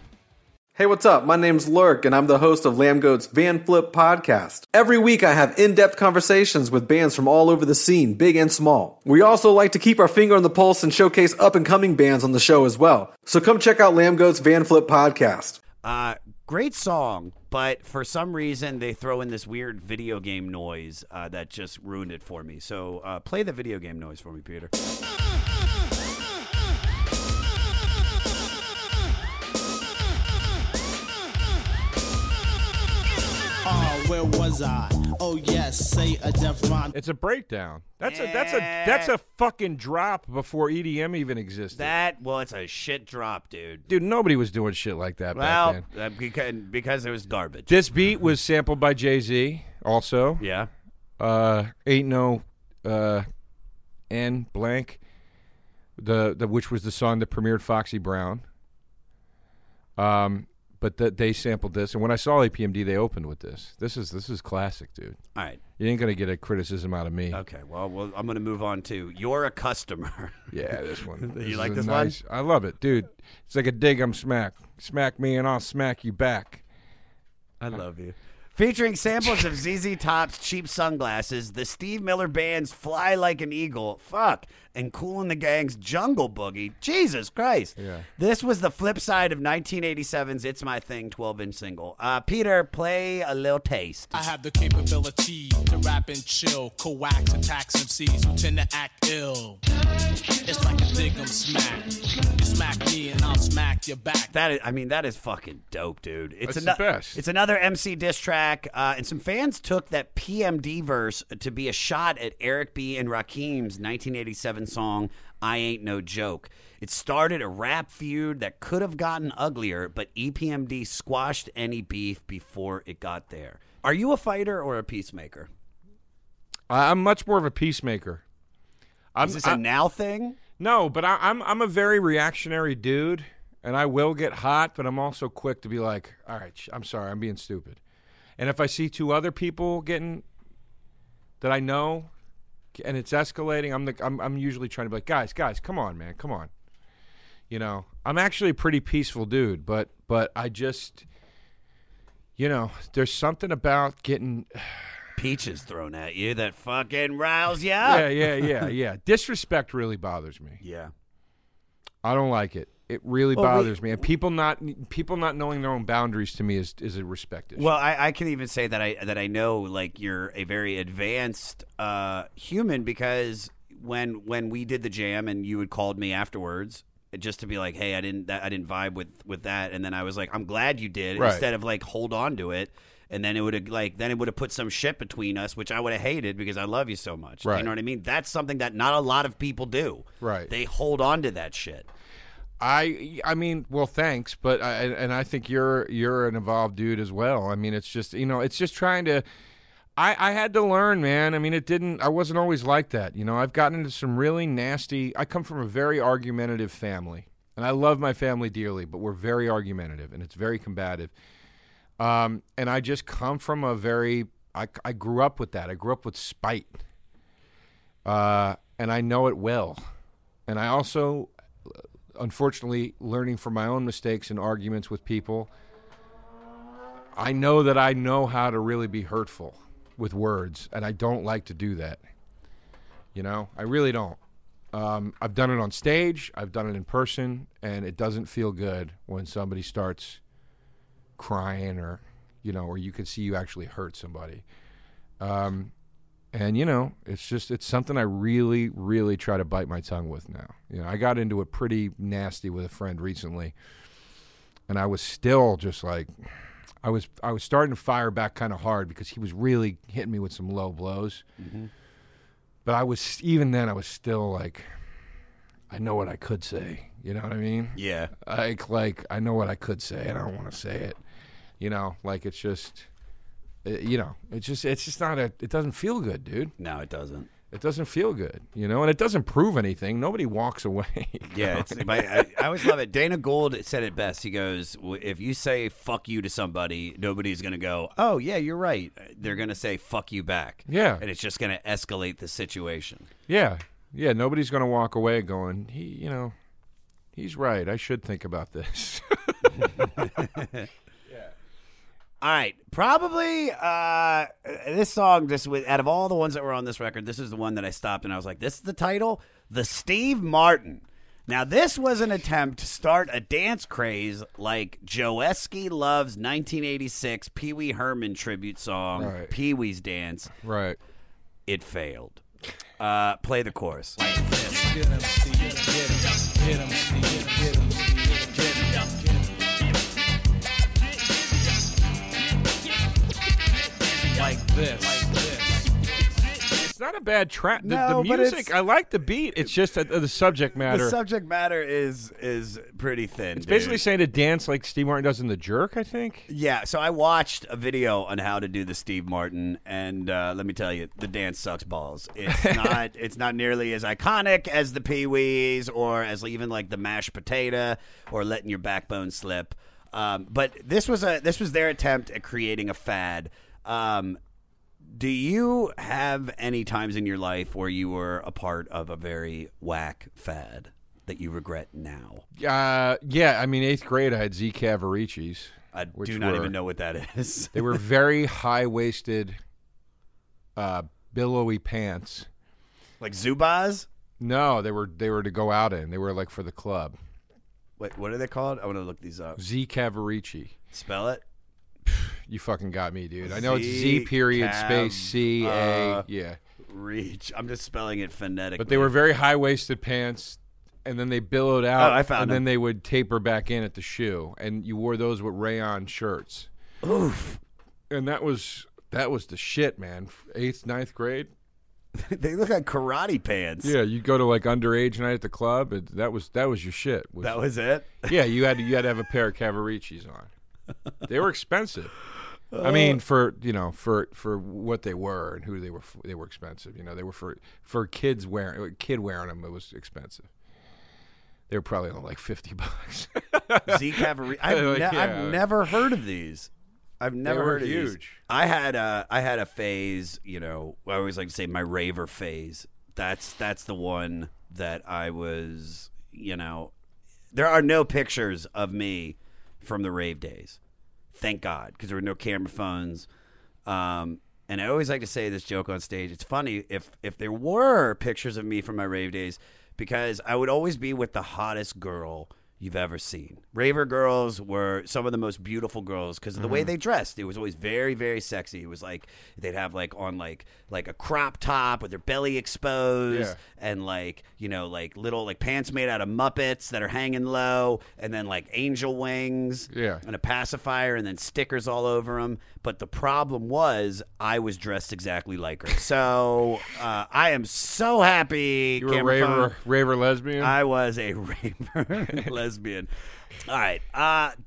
Hey, what's up? My name's Lurk, and I'm the host of Lambgoat's Van Flip podcast. Every week, I have in-depth conversations with bands from all over the scene, big and small. We also like to keep our finger on the pulse and showcase up-and-coming bands on the show as well. So come check out Lambgoat's Van Flip podcast. Great song, but for some reason they throw in this weird video game noise that just ruined it for me. So play the video game noise for me, Peter. Oh, where was I? Oh yes, say a Devon. It's a breakdown. That's a fucking drop before EDM even existed. It's a shit drop, dude. Dude, nobody was doing shit like that back then. Because it was garbage. This beat was sampled by Jay-Z also. Yeah. Ain't no N blank. The which was the song that premiered Foxy Brown. But they sampled this, and when I saw EPMD, they opened with this. This is classic, dude. All right. You ain't going to get a criticism out of me. Okay, well I'm going to move on to You're a Customer. Yeah, this one. You like this nice one? I love it, dude. It's like a dig, I'm smack. Smack me, and I'll smack you back. I love you. Featuring samples of ZZ Top's Cheap Sunglasses, the Steve Miller Band's Fly Like an Eagle, and Kool and the Gang's Jungle Boogie. Jesus Christ. Yeah. This was the flip side of 1987's It's My Thing 12-inch single. Peter, play a little taste. I have the capability to rap and chill, coax attacks MCs who tend to act ill. It's like a dig 'em smack. You smack me and I'll smack your back. That is fucking dope, dude. It's the best. It's another MC diss track. And some fans took that PMD verse to be a shot at Eric B. and Rakim's 1987 song, I Ain't No Joke. It started a rap feud that could have gotten uglier, but EPMD squashed any beef before it got there. Are you a fighter or a peacemaker? I'm much more of a peacemaker. Is this a now thing? No, but I'm a very reactionary dude, and I will get hot, but I'm also quick to be like, all right, I'm sorry, I'm being stupid. And if I see two other people getting that I know, and it's escalating, I'm usually trying to be like, guys, come on, man, come on. You know, I'm actually a pretty peaceful dude, but I just, you know, there's something about getting peaches thrown at you that fucking riles you up. Yeah. Disrespect really bothers me. Yeah, I don't like it. It really bothers me. And people not knowing their own boundaries, to me, is a respect issue. Well, I can even say that I know, like, you're a very advanced human, because when we did the jam and you had called me afterwards just to be like, hey, I didn't vibe with that, and then I was like, I'm glad you did, right, instead of like hold on to it. And then it would have put some shit between us, which I would have hated because I love you so much. Right. You know what I mean? That's something that not a lot of people do. Right. They hold on to that shit. I mean, well, thanks, but I think you're an evolved dude as well. I mean, it's just, you know, it's just trying to. I had to learn, man. I mean, I wasn't always like that. You know, I've gotten into some really nasty. I come from a very argumentative family, and I love my family dearly, but we're very argumentative, and it's very combative. And I just come from a very, I grew up with that. I grew up with spite. And I know it well. And I also, unfortunately, learning from my own mistakes and arguments with people, I know that I know how to really be hurtful with words. And I don't like to do that. You know, I really don't. I've done it on stage. I've done it in person. And it doesn't feel good when somebody starts crying, or you know, or you can see you actually hurt somebody, and you know, it's something I really, really try to bite my tongue with now. You know, I got into it pretty nasty with a friend recently, and I was still just like, I was starting to fire back kind of hard because he was really hitting me with some low blows. Mm-hmm. But I was still like, I know what I could say. You know what I mean? Yeah. Like I know what I could say, and I don't want to say it. You know, like it's just, you know, it's just not a. It doesn't feel good, dude. No, it doesn't. It doesn't feel good, you know, and it doesn't prove anything. Nobody walks away. Yeah, I always love it. Dana Gould said it best. He goes, if you say fuck you to somebody, nobody's going to go, oh, yeah, you're right. They're going to say fuck you back. Yeah. And it's just going to escalate the situation. Yeah. Yeah, nobody's going to walk away going, he's right. I should think about this. Yeah. All right. Probably this song, out of all the ones that were on this record, this is the one that I stopped and I was like, this is the title? The Steve Martin. Now, this was an attempt to start a dance craze like Joeski Love's 1986 Pee Wee Herman tribute song, right, Pee Wee's Dance. Right. It failed. Play the chorus. Like this. Get him, see him, get him, get him, get him. Like this. It's not a bad track. The music, I like the beat. It's just the subject matter. The subject matter is pretty thin. It's basically saying to dance like Steve Martin does in The Jerk, I think. Yeah, so I watched a video on how to do the Steve Martin, and let me tell you, the dance sucks balls. It's not nearly as iconic as the Pee Wees, or as even like the mashed potato, or letting your backbone slip. But this was their attempt at creating a fad. Do you have any times in your life where you were a part of a very whack fad that you regret now? Yeah, I mean, 8th grade I had Z Cavaricci's. I do not even know what that is. They were very high-waisted, billowy pants. Like Zubaz? No, they were to go out in. They were like for the club. Wait, what are they called? I want to look these up. Z Cavaricci. Spell it. You fucking got me, dude. I know it's Z period space C A. Yeah. Reach. I'm just spelling it phonetically. But they were very high-waisted pants, and then they billowed out, then they would taper back in at the shoe, and you wore those with rayon shirts. Oof. And that was the shit, man. 8th, 9th grade. They look like karate pants. Yeah, you'd go to like underage night at the club, and that was your shit. That was it? Yeah, you had to have a pair of Cavaricci's on. They were expensive. I mean, for what they were and who they were, they were expensive. You know, they were for kids wearing them. It was expensive. They were probably only like $50. Z Cavalry. I've never heard of these. I've never heard of these. I had a phase. You know, I always like to say my raver phase. That's the one that I was. You know, there are no pictures of me from the rave days, thank God, because there were no camera phones. And I always like to say this joke on stage. It's funny if there were pictures of me from my rave days, because I would always be with the hottest girl you've ever seen. Raver girls were some of the most beautiful girls because of the way they dressed. It was always very, very sexy. It was like they'd have like on like a crop top with their belly exposed and like, you know, like little like pants made out of Muppets that are hanging low and then like angel wings and a pacifier and then stickers all over them. But the problem was I was dressed exactly like her. So I am so happy. You were a raver lesbian? I was a raver lesbian. All right.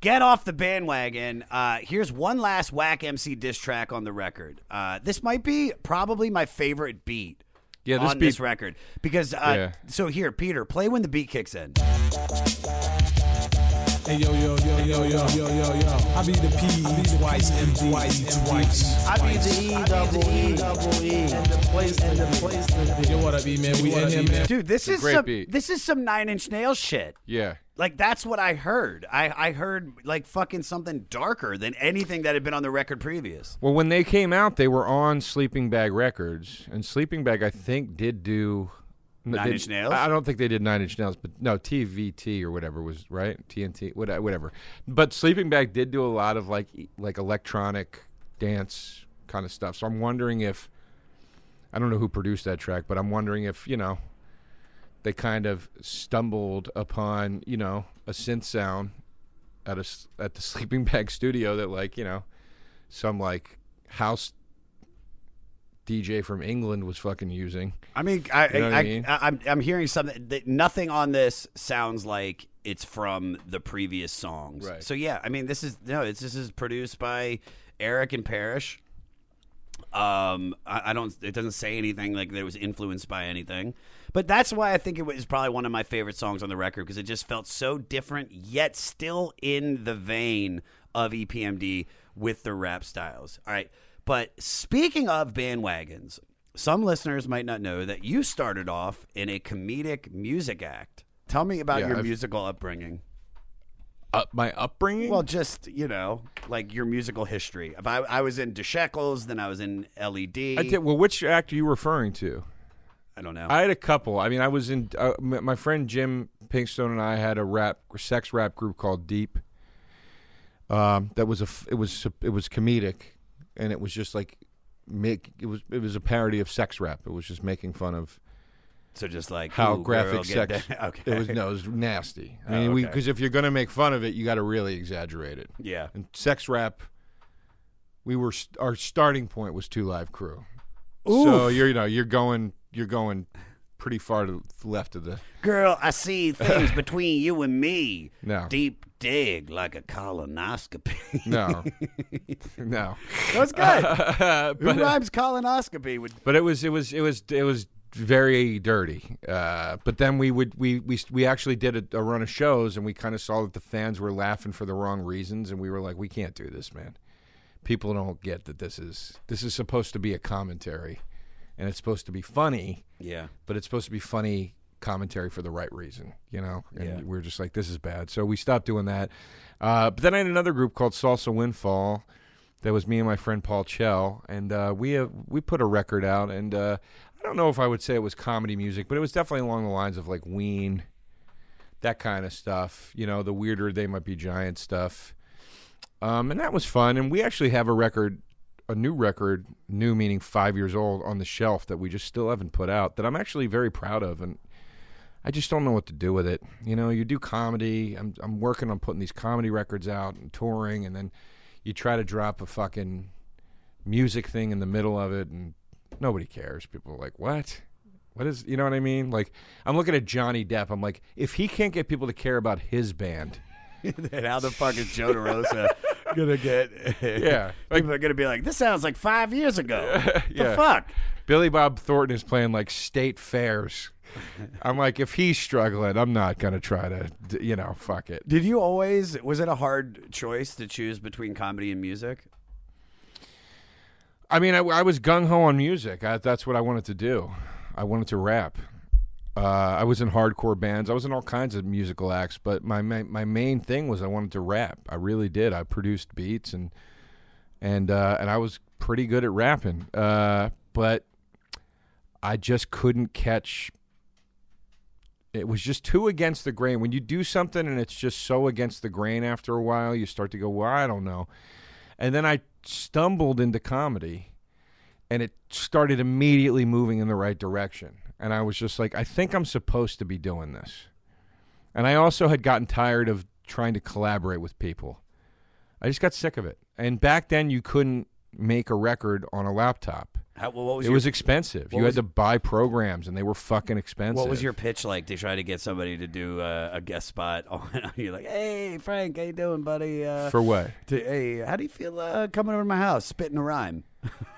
Get off the bandwagon. Here's one last Whack MC diss track on the record. This might be probably my favorite beat on this record. Because, so here, Peter, play when the beat kicks in. Hey, yo, yo, yo, yo, yo, yo, yo, yo. I be the P twice, M twice. I be the E double E double E. And the place, and the place. Yo, what I be, man? We in here, man. Dude, this is some 9 Inch Nails shit. Yeah. Like, that's what I heard. I heard, like, fucking something darker than anything that had been on the record previous. Well, when they came out, they were on Sleeping Bag Records. And Sleeping Bag, I think, did do... 9 Inch Nails? I don't think they did 9 Inch Nails, but no, TVT or whatever was, right? TNT, whatever. But Sleeping Bag did do a lot of, like electronic dance kind of stuff. So I'm wondering if... I don't know who produced that track, but I'm wondering if, you know... They kind of stumbled upon, you know, a synth sound at the Sleeping Bag studio that, like, you know, some, like, house DJ from England was fucking using. I mean, I'm hearing something that nothing on this sounds like it's from the previous songs. Right. So, yeah, I mean, this is produced by Eric and Parrish. It doesn't say anything like that it was influenced by anything, but that's why I think it was probably one of my favorite songs on the record because it just felt so different yet still in the vein of EPMD with the rap styles. All right. But speaking of bandwagons, some listeners might not know that you started off in a comedic music act. Tell me about your musical upbringing. My upbringing? Well, just, you know, like your musical history. If I was in DeSheckles, then I was in LED. Well, which act are you referring to? I don't know. I had a couple. I mean, I was in my friend Jim Pinkstone and I had a sex rap group called Deep. That was it was comedic, and it was just like it was a parody of sex rap. It was just making fun of. So just like how graphic sex. Okay. It was nasty. I mean, because if you're gonna make fun of it, you got to really exaggerate it. Yeah. And sex rap. Our starting point was 2 Live Crew. Oof. So you're going pretty far to the left of the. Girl, I see things between you and me. No. Deep dig like a colonoscopy. No. That was good. Who rhymes colonoscopy with? But it was very dirty, but then we actually did a run of shows, and we kind of saw that the fans were laughing for the wrong reasons, and we were like, we can't do this, man. People don't get that this is supposed to be a commentary, and it's supposed to be funny. Yeah, but it's supposed to be funny commentary for the right reason, you know. And we're just like, this is bad, so we stopped doing that. But then I had another group called Salsa Windfall. That was me and my friend Paul Chell, and we put a record out, and I don't know if I would say it was comedy music, but it was definitely along the lines of like Ween, that kind of stuff. You know, the weirder They Might Be Giant stuff, and that was fun. And we actually have a new record, new meaning 5 years old, on the shelf that we just still haven't put out. That I'm actually very proud of, and I just don't know what to do with it. You know, you do comedy. I'm working on putting these comedy records out and touring, and then. You try to drop a fucking music thing in the middle of it, and nobody cares. People are like, what? What is, you know what I mean? Like, I'm looking at Johnny Depp. I'm like, if he can't get people to care about his band. Then how the fuck is Joe DeRosa going to get? Yeah. Like, people are going to be like, this sounds like 5 years ago. The fuck? Billy Bob Thornton is playing, like, state fairs. I'm like, if he's struggling, I'm not going to try to, you know, fuck it. Did you always, was it a hard choice to choose between comedy and music? I mean, I was gung-ho on music. That's what I wanted to do. I wanted to rap. I was in hardcore bands. I was in all kinds of musical acts, but my main thing was I wanted to rap. I really did. I produced beats, and I was pretty good at rapping, but I just couldn't catch It was just too against the grain. When you do something and it's just so against the grain after a while, you start to go, well, I don't know. And then I stumbled into comedy, and it started immediately moving in the right direction. And I was just like, I think I'm supposed to be doing this. And I also had gotten tired of trying to collaborate with people. I just got sick of it. And back then, you couldn't make a record on a laptop. It was expensive. You had to buy programs, and they were fucking expensive. What was your pitch like to try to get somebody to do a guest spot on? You're like, hey, Frank, how you doing, buddy? For what? Hey, how do you feel coming over to my house, spitting a rhyme?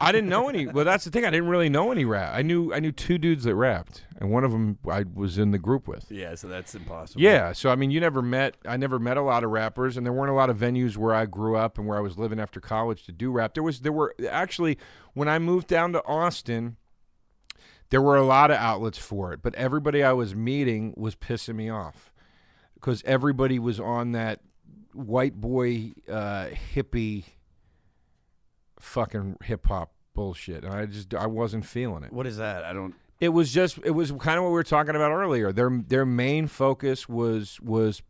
I didn't know any. Well, that's the thing. I didn't really know any rap. I knew two dudes that rapped, and one of them I was in the group with. Yeah, so that's impossible. Yeah, so I mean, I never met a lot of rappers, and there weren't a lot of venues where I grew up and where I was living after college to do rap. There were actually, when I moved down to Austin, there were a lot of outlets for it, but everybody I was meeting was pissing me off because everybody was on that white boy hippie fucking hip-hop bullshit, and I wasn't feeling it. What is that? It was kind of what we were talking about earlier. Their main focus was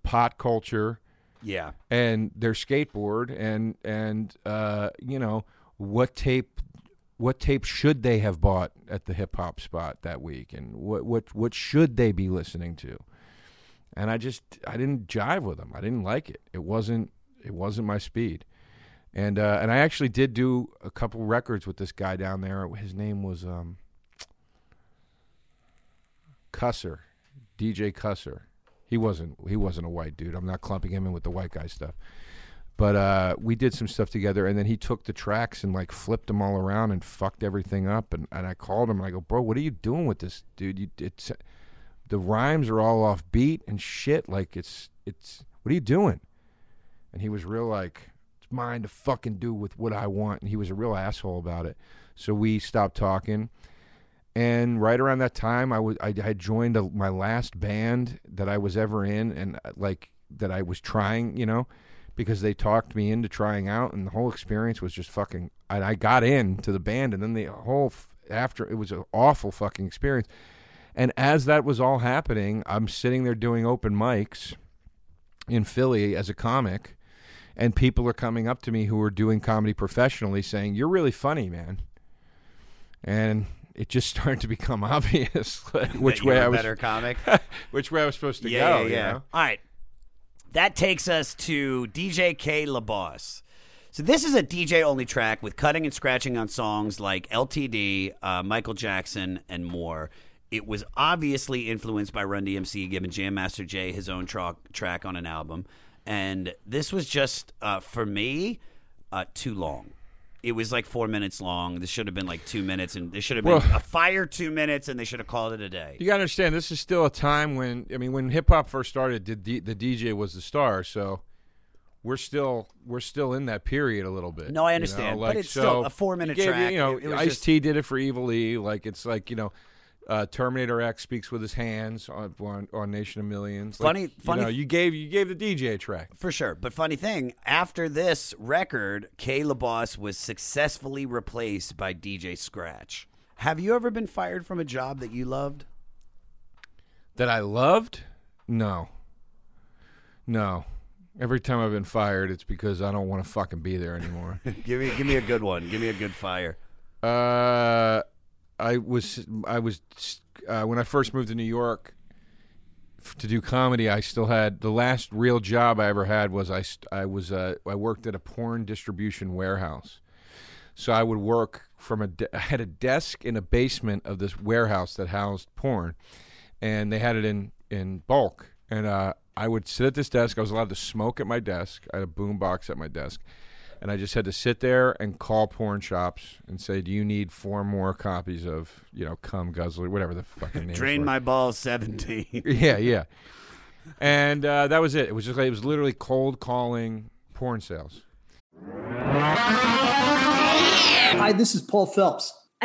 pot culture, yeah, and their skateboard, and you know, what tape should they have bought at the hip-hop spot that week, and what should they be listening to. And I didn't jive with them. I didn't like it. It wasn't my speed. And I actually did do a couple records with this guy down there. His name was Cusser, DJ Cusser. He wasn't a white dude. I'm not clumping him in with the white guy stuff. But we did some stuff together, and then he took the tracks and like flipped them all around and fucked everything up. And I called him and I go, bro, what are you doing with this, dude? The rhymes are all off beat and shit. Like it's what are you doing? And he was real like, mine to fucking do with what I want. And he was a real asshole about it. So we stopped talking. And right around that time, I joined my last band that I was ever in, and like that I was trying, you know, because they talked me into trying out, and the whole experience was just fucking. I got into the band, and then the whole after it was an awful fucking experience. And as that was all happening, I'm sitting there doing open mics in Philly as a comic. And people are coming up to me who are doing comedy professionally saying, you're really funny, man. And it just started to become obvious which way I was supposed to go. Yeah, yeah. You know? All right. That takes us to DJ K LaBosse. So this is a DJ-only track with cutting and scratching on songs like LTD, Michael Jackson, and more. It was obviously influenced by Run DMC, giving Jam Master Jay his own track on an album. And this was just, for me, too long. It was like 4 minutes long. This should have been like 2 minutes, and there should have been a fire 2 minutes, and they should have called it a day. You got to understand, this is still a time when hip-hop first started, the DJ was the star, so we're still in that period a little bit. No, I understand, you know? Like, but it's still a 4 minute track. You know, Ice-T did it for Evil E. Like, it's like, you know... Terminator X speaks with his hands on Nation of Millions. Like, funny. You know, you gave the DJ track for sure. But funny thing, after this record, K LaBosse was successfully replaced by DJ Scratch. Have you ever been fired from a job that you loved? That I loved? No. Every time I've been fired, it's because I don't want to fucking be there anymore. Give me a good one. Give me a good fire. I was when I first moved to New York to do comedy. I still had the last real job I ever had was I worked at a porn distribution warehouse. So I would work from I had a desk in a basement of this warehouse that housed porn, and they had it in bulk. And I would sit at this desk. I was allowed to smoke at my desk. I had a boombox at my desk. And I just had to sit there and call porn shops and say, do you need 4 more copies of, you know, Cum Guzzler, whatever the fucking name. Drain My Balls 17. Yeah. And that was it. It was just like, it was literally cold calling porn sales. Hi, this is Paul Phelps.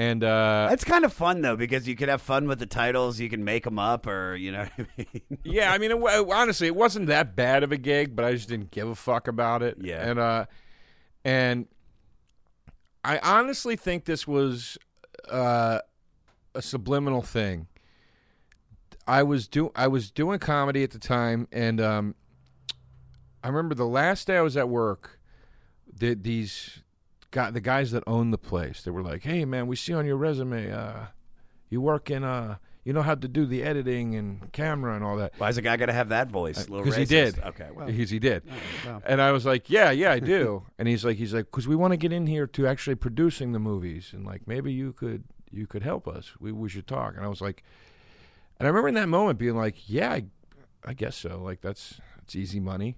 And it's kind of fun, though, because you could have fun with the titles. You can make them up, or, you know what I mean? Yeah, I mean, honestly, it wasn't that bad of a gig, but I just didn't give a fuck about it. Yeah. And I honestly think this was a subliminal thing. I was doing comedy at the time, and I remember the last day I was at work, the guys that owned the place, they were like, "Hey, man, we see on your resume you work in, you know how to do the editing and camera and all that." Why is a guy got to have that voice? Because he did. Okay, well. Because he did. Well. And I was like, yeah, I do. And he's like, because we want to get in here to actually producing the movies. And, like, maybe you could help us. We should talk. And I was like, and I remember in that moment being like, yeah, I guess so. Like, it's easy money.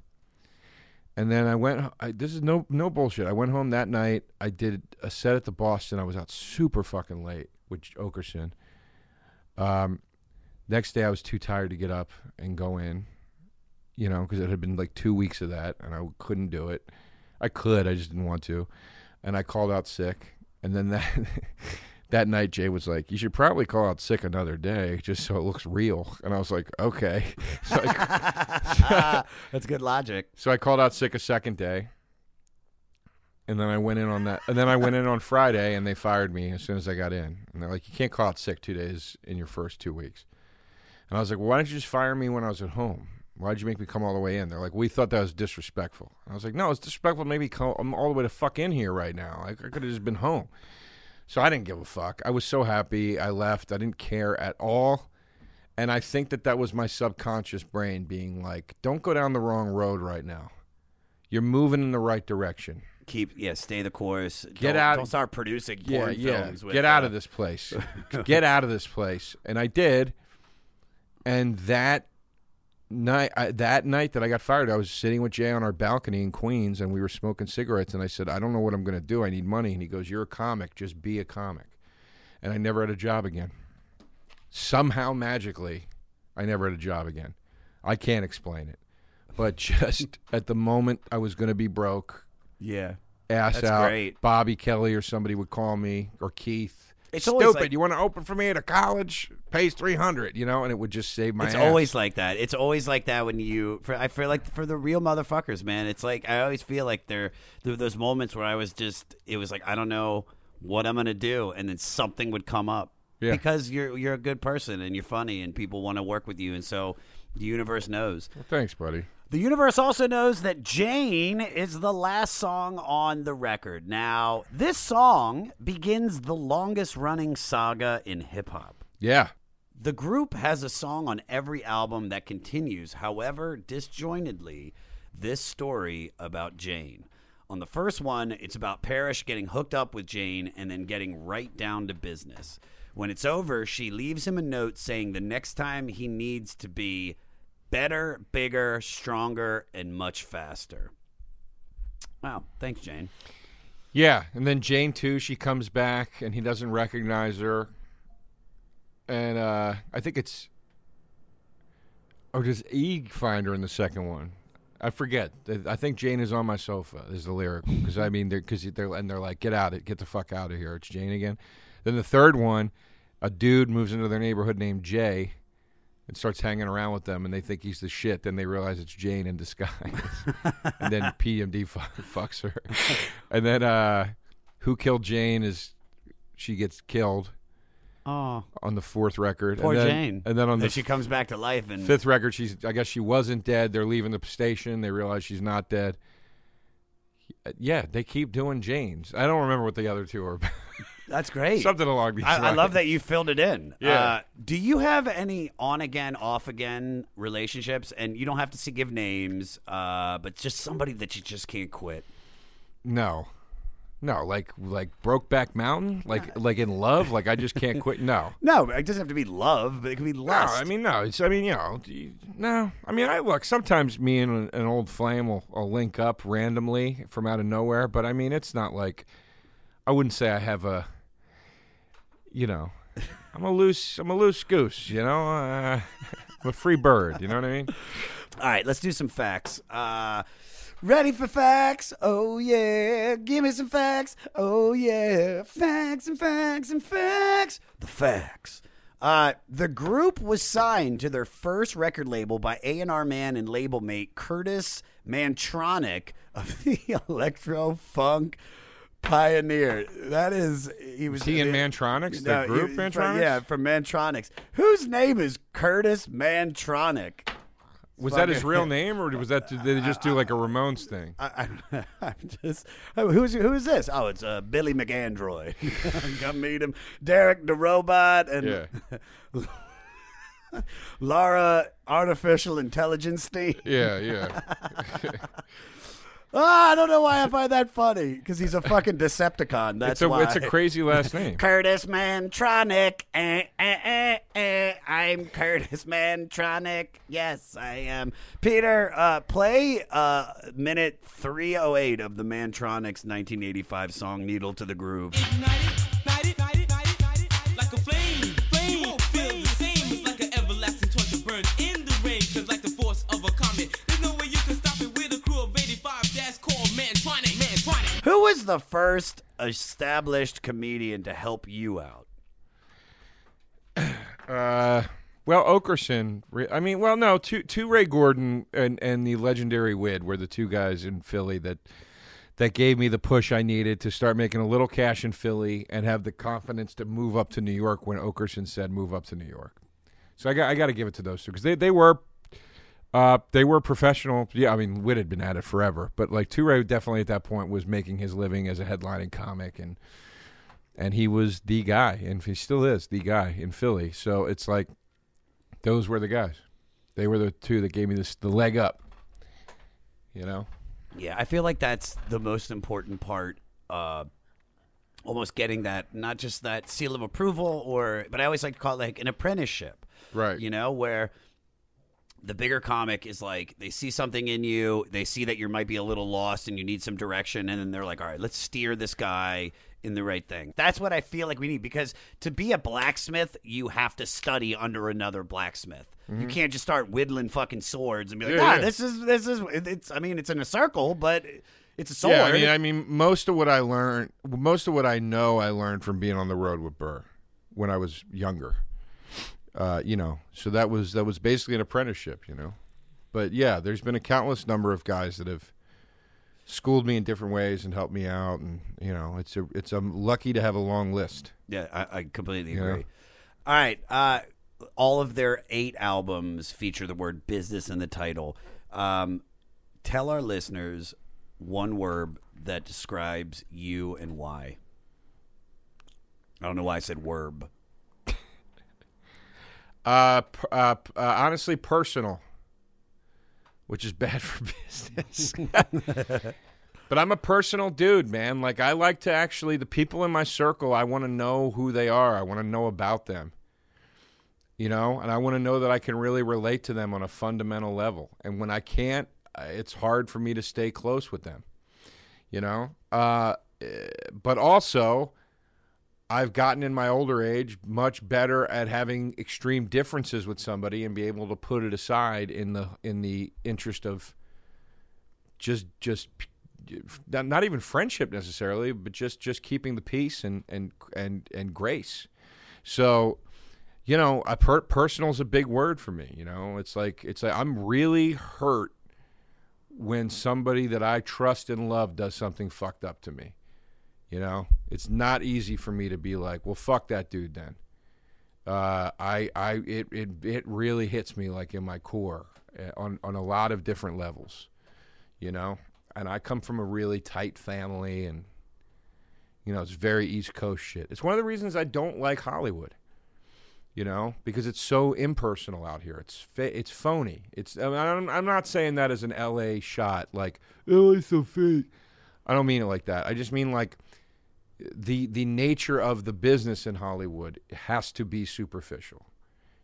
And then I went, this is no bullshit. I went home that night. I did a set at the Boston. I was out super fucking late with Oakerson. Next day I was too tired to get up and go in, you know, because it had been like 2 weeks of that, and I couldn't do it. I could, I just didn't want to. And I called out sick. And then that night Jay was like, "You should probably call out sick another day just so it looks real." And I was like, "Okay." So that's good logic. So I called out sick a second day. And then I went in on that. And then I went in on Friday, and they fired me as soon as I got in. And they're like, "You can't call out sick 2 days in your first 2 weeks." And I was like, "Well, why didn't you just fire me when I was at home? Why did you make me come all the way in?" They're like, "We thought that was disrespectful." And I was like, "No, it's disrespectful. Maybe I'm all the way to fuck in here right now. Like, I could have just been home." So I didn't give a fuck. I was so happy. I left. I didn't care at all. And I think that was my subconscious brain being like, don't go down the wrong road right now. You're moving in the right direction. Stay the course. Don't start producing porn films. Get out of this place. Get out of this place. And I did. And that night that I got fired, I was sitting with Jay on our balcony in Queens, and we were smoking cigarettes, and I said, "I don't know what I'm going to do. I need money." And he goes, "You're a comic. Just be a comic." And I never had a job again. Somehow, magically, I never had a job again. I can't explain it. But just at the moment I was going to be broke, Bobby Kelly or somebody would call me, or Keith. It's stupid. Like, "You want to open for me at a college? Pays $300, you know, and it would just save my ass. Always like that. It's always like that when I feel like for the real motherfuckers, man. It's like I always feel like there were those moments where it was like I don't know what I'm gonna do, and then something would come up because you're a good person and you're funny and people want to work with you, and so the universe knows. Well, thanks, buddy. The universe also knows that Jane is the last song on the record. Now, this song begins the longest-running saga in hip-hop. Yeah. The group has a song on every album that continues, however disjointedly, this story about Jane. On the first one, it's about Parrish getting hooked up with Jane and then getting right down to business. When it's over, she leaves him a note saying the next time he needs to be better, bigger, stronger, and much faster. Wow. Thanks, Jane. Yeah. And then Jane, too, she comes back, and he doesn't recognize her. And I think it's... Or does Ig find her in the second one? I forget. I think "Jane is on my sofa" is the lyric. Because, I mean, they're like, get the fuck out of here. It's Jane again. Then the third one, a dude moves into their neighborhood named Jay, and starts hanging around with them, and they think he's the shit. Then they realize it's Jane in disguise. And then PMD fucks her. And then Who Killed Jane is she gets killed on the fourth record. Poor Jane. And then she comes back to life. And fifth record, I guess she wasn't dead. They're leaving the station. They realize she's not dead. Yeah, they keep doing Jane's. I don't remember what the other two are about. That's great. Something along these lines. I love that you filled it in. Yeah. Do you have any on-again, off-again relationships? And you don't have to give names, but just somebody that you just can't quit. No. No, like Brokeback Mountain, like in love, like I just can't quit. No, no, it doesn't have to be love, but it can be lust. No, I mean, no, it's, I mean, you know, no, I mean, I look. Sometimes me and an old flame will link up randomly from out of nowhere, but I mean, it's not like I wouldn't say I have a, you know, I'm a loose goose, you know, I'm a free bird, you know what I mean? All right, let's do some facts. Ready for facts? Oh, yeah. Give me some facts. Oh, yeah. Facts and facts and facts. The facts. The group was signed to their first record label by A&R man and label mate Curtis Mantronix of the electro-funk pioneer. That is... He was in Mantronix? The group Mantronix? From Mantronix. Whose name is Curtis Mantronix? Was that his real name, or was that did they just do like a Ramones thing? Who is this? Oh, it's Billy McAndroid. Come meet him, Derek the Robot, and Laura Artificial Intelligence Team. Yeah. I don't know why I find that funny because he's a fucking Decepticon. That's why. It's a crazy last name. Curtis Mantronix. I'm Curtis Mantronix. Yes, I am. Peter, play minute 308 of the Mantronix 1985 song "Needle to the Groove." Who was the first established comedian to help you out? Well, Oakerson. I mean, well, no, to Ray Gordon and the legendary Wid were the two guys in Philly that gave me the push I needed to start making a little cash in Philly and have the confidence to move up to New York when Oakerson said move up to New York. So I got to give it to those two because they were professional. Yeah, I mean, Witt had been at it forever, but like Toure definitely at that point was making his living as a headlining comic, and he was the guy, and he still is the guy in Philly. So it's like those were the guys. They were the two that gave me the leg up. You know? Yeah, I feel like that's the most important part. Almost getting that, not just that seal of approval, but I always like to call it like an apprenticeship, right? You know, where the bigger comic is like, they see something in you, they see that you might be a little lost and you need some direction, and then they're like, all right, let's steer this guy in the right thing. That's what I feel like we need, because to be a blacksmith, you have to study under another blacksmith. Mm-hmm. You can't just start whittling fucking swords and be like, this is, it's, I mean, it's in a circle, but it's a sword. Yeah, I mean, most of what I learned from being on the road with Burr when I was younger. You know, so that was basically an apprenticeship, you know. But yeah, there's been a countless number of guys that have schooled me in different ways and helped me out, and you know, I'm lucky to have a long list. Yeah, I completely agree. You know? All right, all of their 8 albums feature the word business in the title. Tell our listeners one word that describes you and why. I don't know why I said "werb." Honestly, personal, which is bad for business. But I'm a personal dude, man. Like, I like to actually, the people in my circle, I want to know who they are. I want to know about them, you know, and I want to know that I can really relate to them on a fundamental level. And when I can't, it's hard for me to stay close with them, you know? But also, I've gotten in my older age much better at having extreme differences with somebody and be able to put it aside in the interest of just not even friendship necessarily, but just keeping the peace and grace. So, you know, personal is a big word for me. You know, it's like I'm really hurt when somebody that I trust and love does something fucked up to me. You know, it's not easy for me to be like, well, fuck that dude then. It really hits me like in my core on a lot of different levels, you know, and I come from a really tight family and, you know, it's very East Coast shit. It's one of the reasons I don't like Hollywood, you know, because it's so impersonal out here. It's phony. I mean, I'm not saying that as an LA shot, like, LA's so fake. I don't mean it like that. I just mean like the nature of the business in Hollywood has to be superficial.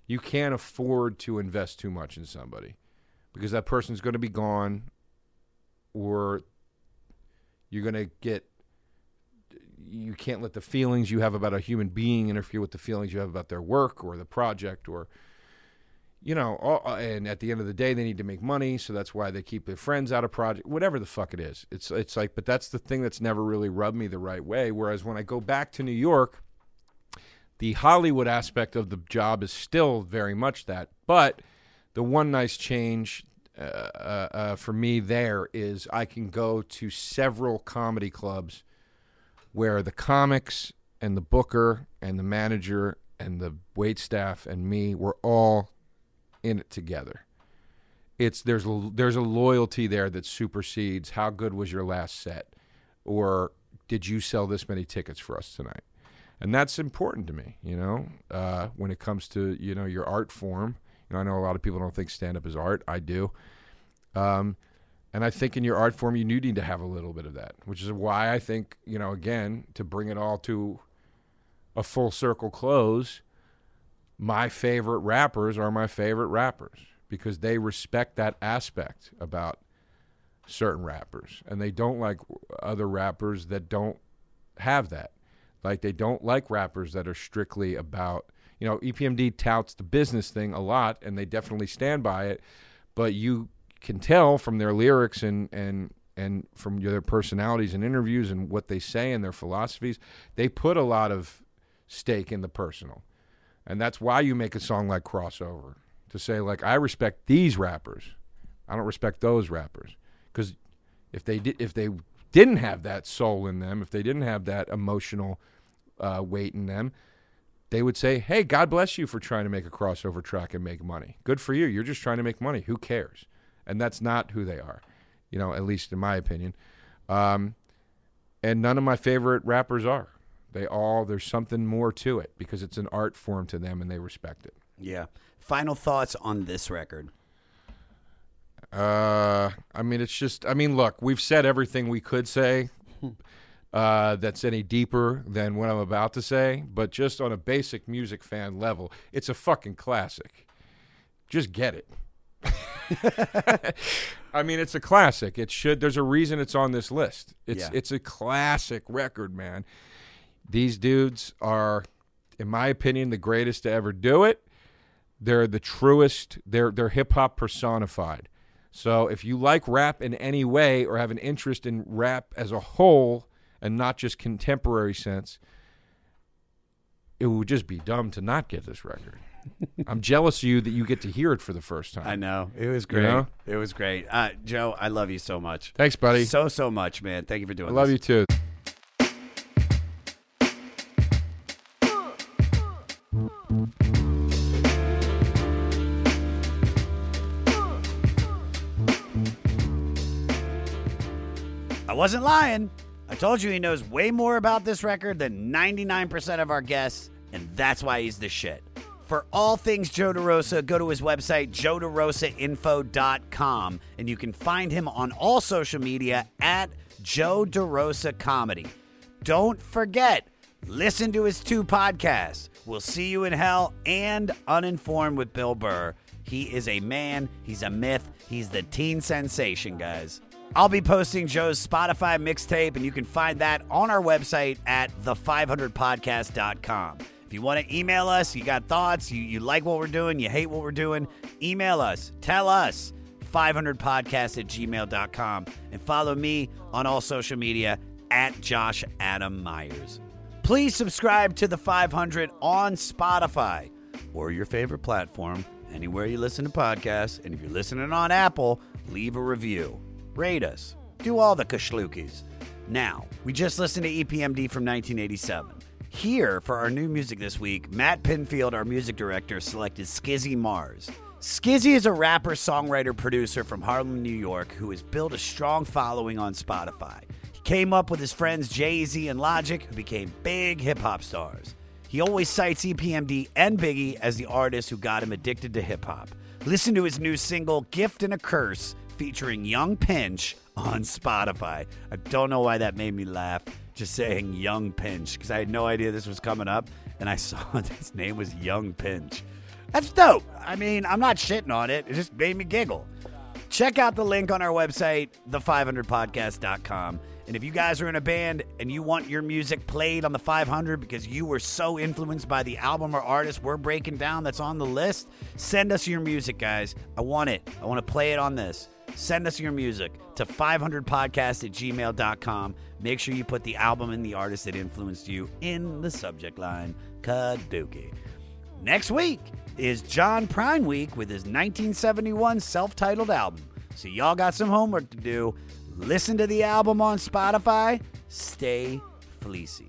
You can't afford to invest too much in somebody because that person's going to be gone, or you're going to get, you can't let the feelings you have about a human being interfere with the feelings you have about their work or the project, or, you know, and at the end of the day, they need to make money. So that's why they keep their friends out of project, whatever the fuck it is. It's like, but that's the thing that's never really rubbed me the right way. Whereas when I go back to New York, the Hollywood aspect of the job is still very much that. But the one nice change for me there is I can go to several comedy clubs where the comics and the booker and the manager and the waitstaff and me were all in it together. There's a loyalty there that supersedes how good was your last set, or did you sell this many tickets for us tonight? And that's important to me, you know, when it comes to, you know, your art form. You know, I know a lot of people don't think stand-up is art. I do. And I think in your art form, you do need to have a little bit of that, which is why I think, you know, again, to bring it all to a full circle close, my favorite rappers are my favorite rappers because they respect that aspect about certain rappers, and they don't like other rappers that don't have that. Like, they don't like rappers that are strictly about, you know, EPMD touts the business thing a lot, and they definitely stand by it, but you can tell from their lyrics and from their personalities and interviews and what they say and their philosophies, they put a lot of stake in the personal. And that's why you make a song like Crossover, to say, like, I respect these rappers. I don't respect those rappers. Because if they didn't have that soul in them, if they didn't have that emotional weight in them, they would say, hey, God bless you for trying to make a crossover track and make money. Good for you. You're just trying to make money. Who cares? And that's not who they are, you know, at least in my opinion. And none of my favorite rappers are. There's something more to it because it's an art form to them and they respect it. Yeah. Final thoughts on this record? Look, we've said everything we could say that's any deeper than what I'm about to say, but just on a basic music fan level, it's a fucking classic. Just get it. I mean, it's a classic. There's a reason it's on this list. It's a classic record, man. These dudes are, in my opinion, the greatest to ever do it. They're the truest. They're hip hop personified. So if you like rap in any way or have an interest in rap as a whole and not just contemporary sense, it would just be dumb to not get this record. I'm jealous of you that you get to hear it for the first time. I know. It was great. You know? It was great. Joe, I love you so much. Thanks, buddy. So, so much, man. Thank you for doing this. I love you, too. I wasn't lying. I told you he knows way more about this record than 99% of our guests, and that's why he's the shit. For all things Joe DeRosa, go to his website, joederosainfo.com, and you can find him on all social media at Joe DeRosa Comedy. Don't forget, listen to his two podcasts, We'll See You in Hell and Uninformed with Bill Burr. He is a man, he's a myth, he's the teen sensation, guys. I'll be posting Joe's Spotify mixtape, and you can find that on our website at the500podcast.com. If you want to email us, you got thoughts, you like what we're doing, you hate what we're doing, email us, tell us, 500podcast@gmail.com, and follow me on all social media at Josh Adam Myers. Please subscribe to The 500 on Spotify or your favorite platform, anywhere you listen to podcasts, and if you're listening on Apple, leave a review, rate us, do all the kashlukies. Now, we just listened to EPMD from 1987. Here, for our new music this week, Matt Pinfield, our music director, selected Skizzy Mars. Skizzy is a rapper, songwriter, producer from Harlem, New York, who has built a strong following on Spotify. He came up with his friends Jay-Z and Logic, who became big hip-hop stars. He always cites EPMD and Biggie as the artists who got him addicted to hip-hop. Listen to his new single, Gift and a Curse, featuring Young Pinch on Spotify. I don't know why that made me laugh, just saying Young Pinch, because I had no idea this was coming up, and I saw his name was Young Pinch. That's dope. I mean, I'm not shitting on it. It just made me giggle. Check out the link on our website, the500podcast.com. And if you guys are in a band and you want your music played on the 500 because you were so influenced by the album or artist we're breaking down that's on the list, send us your music, guys. I want it. I want to play it on this. Send us your music to 500podcast@gmail.com. Make sure you put the album and the artist that influenced you in the subject line. Kadoki. Next week is John Prine Week with his 1971 self-titled album. So y'all got some homework to do. Listen to the album on Spotify. Stay fleecy.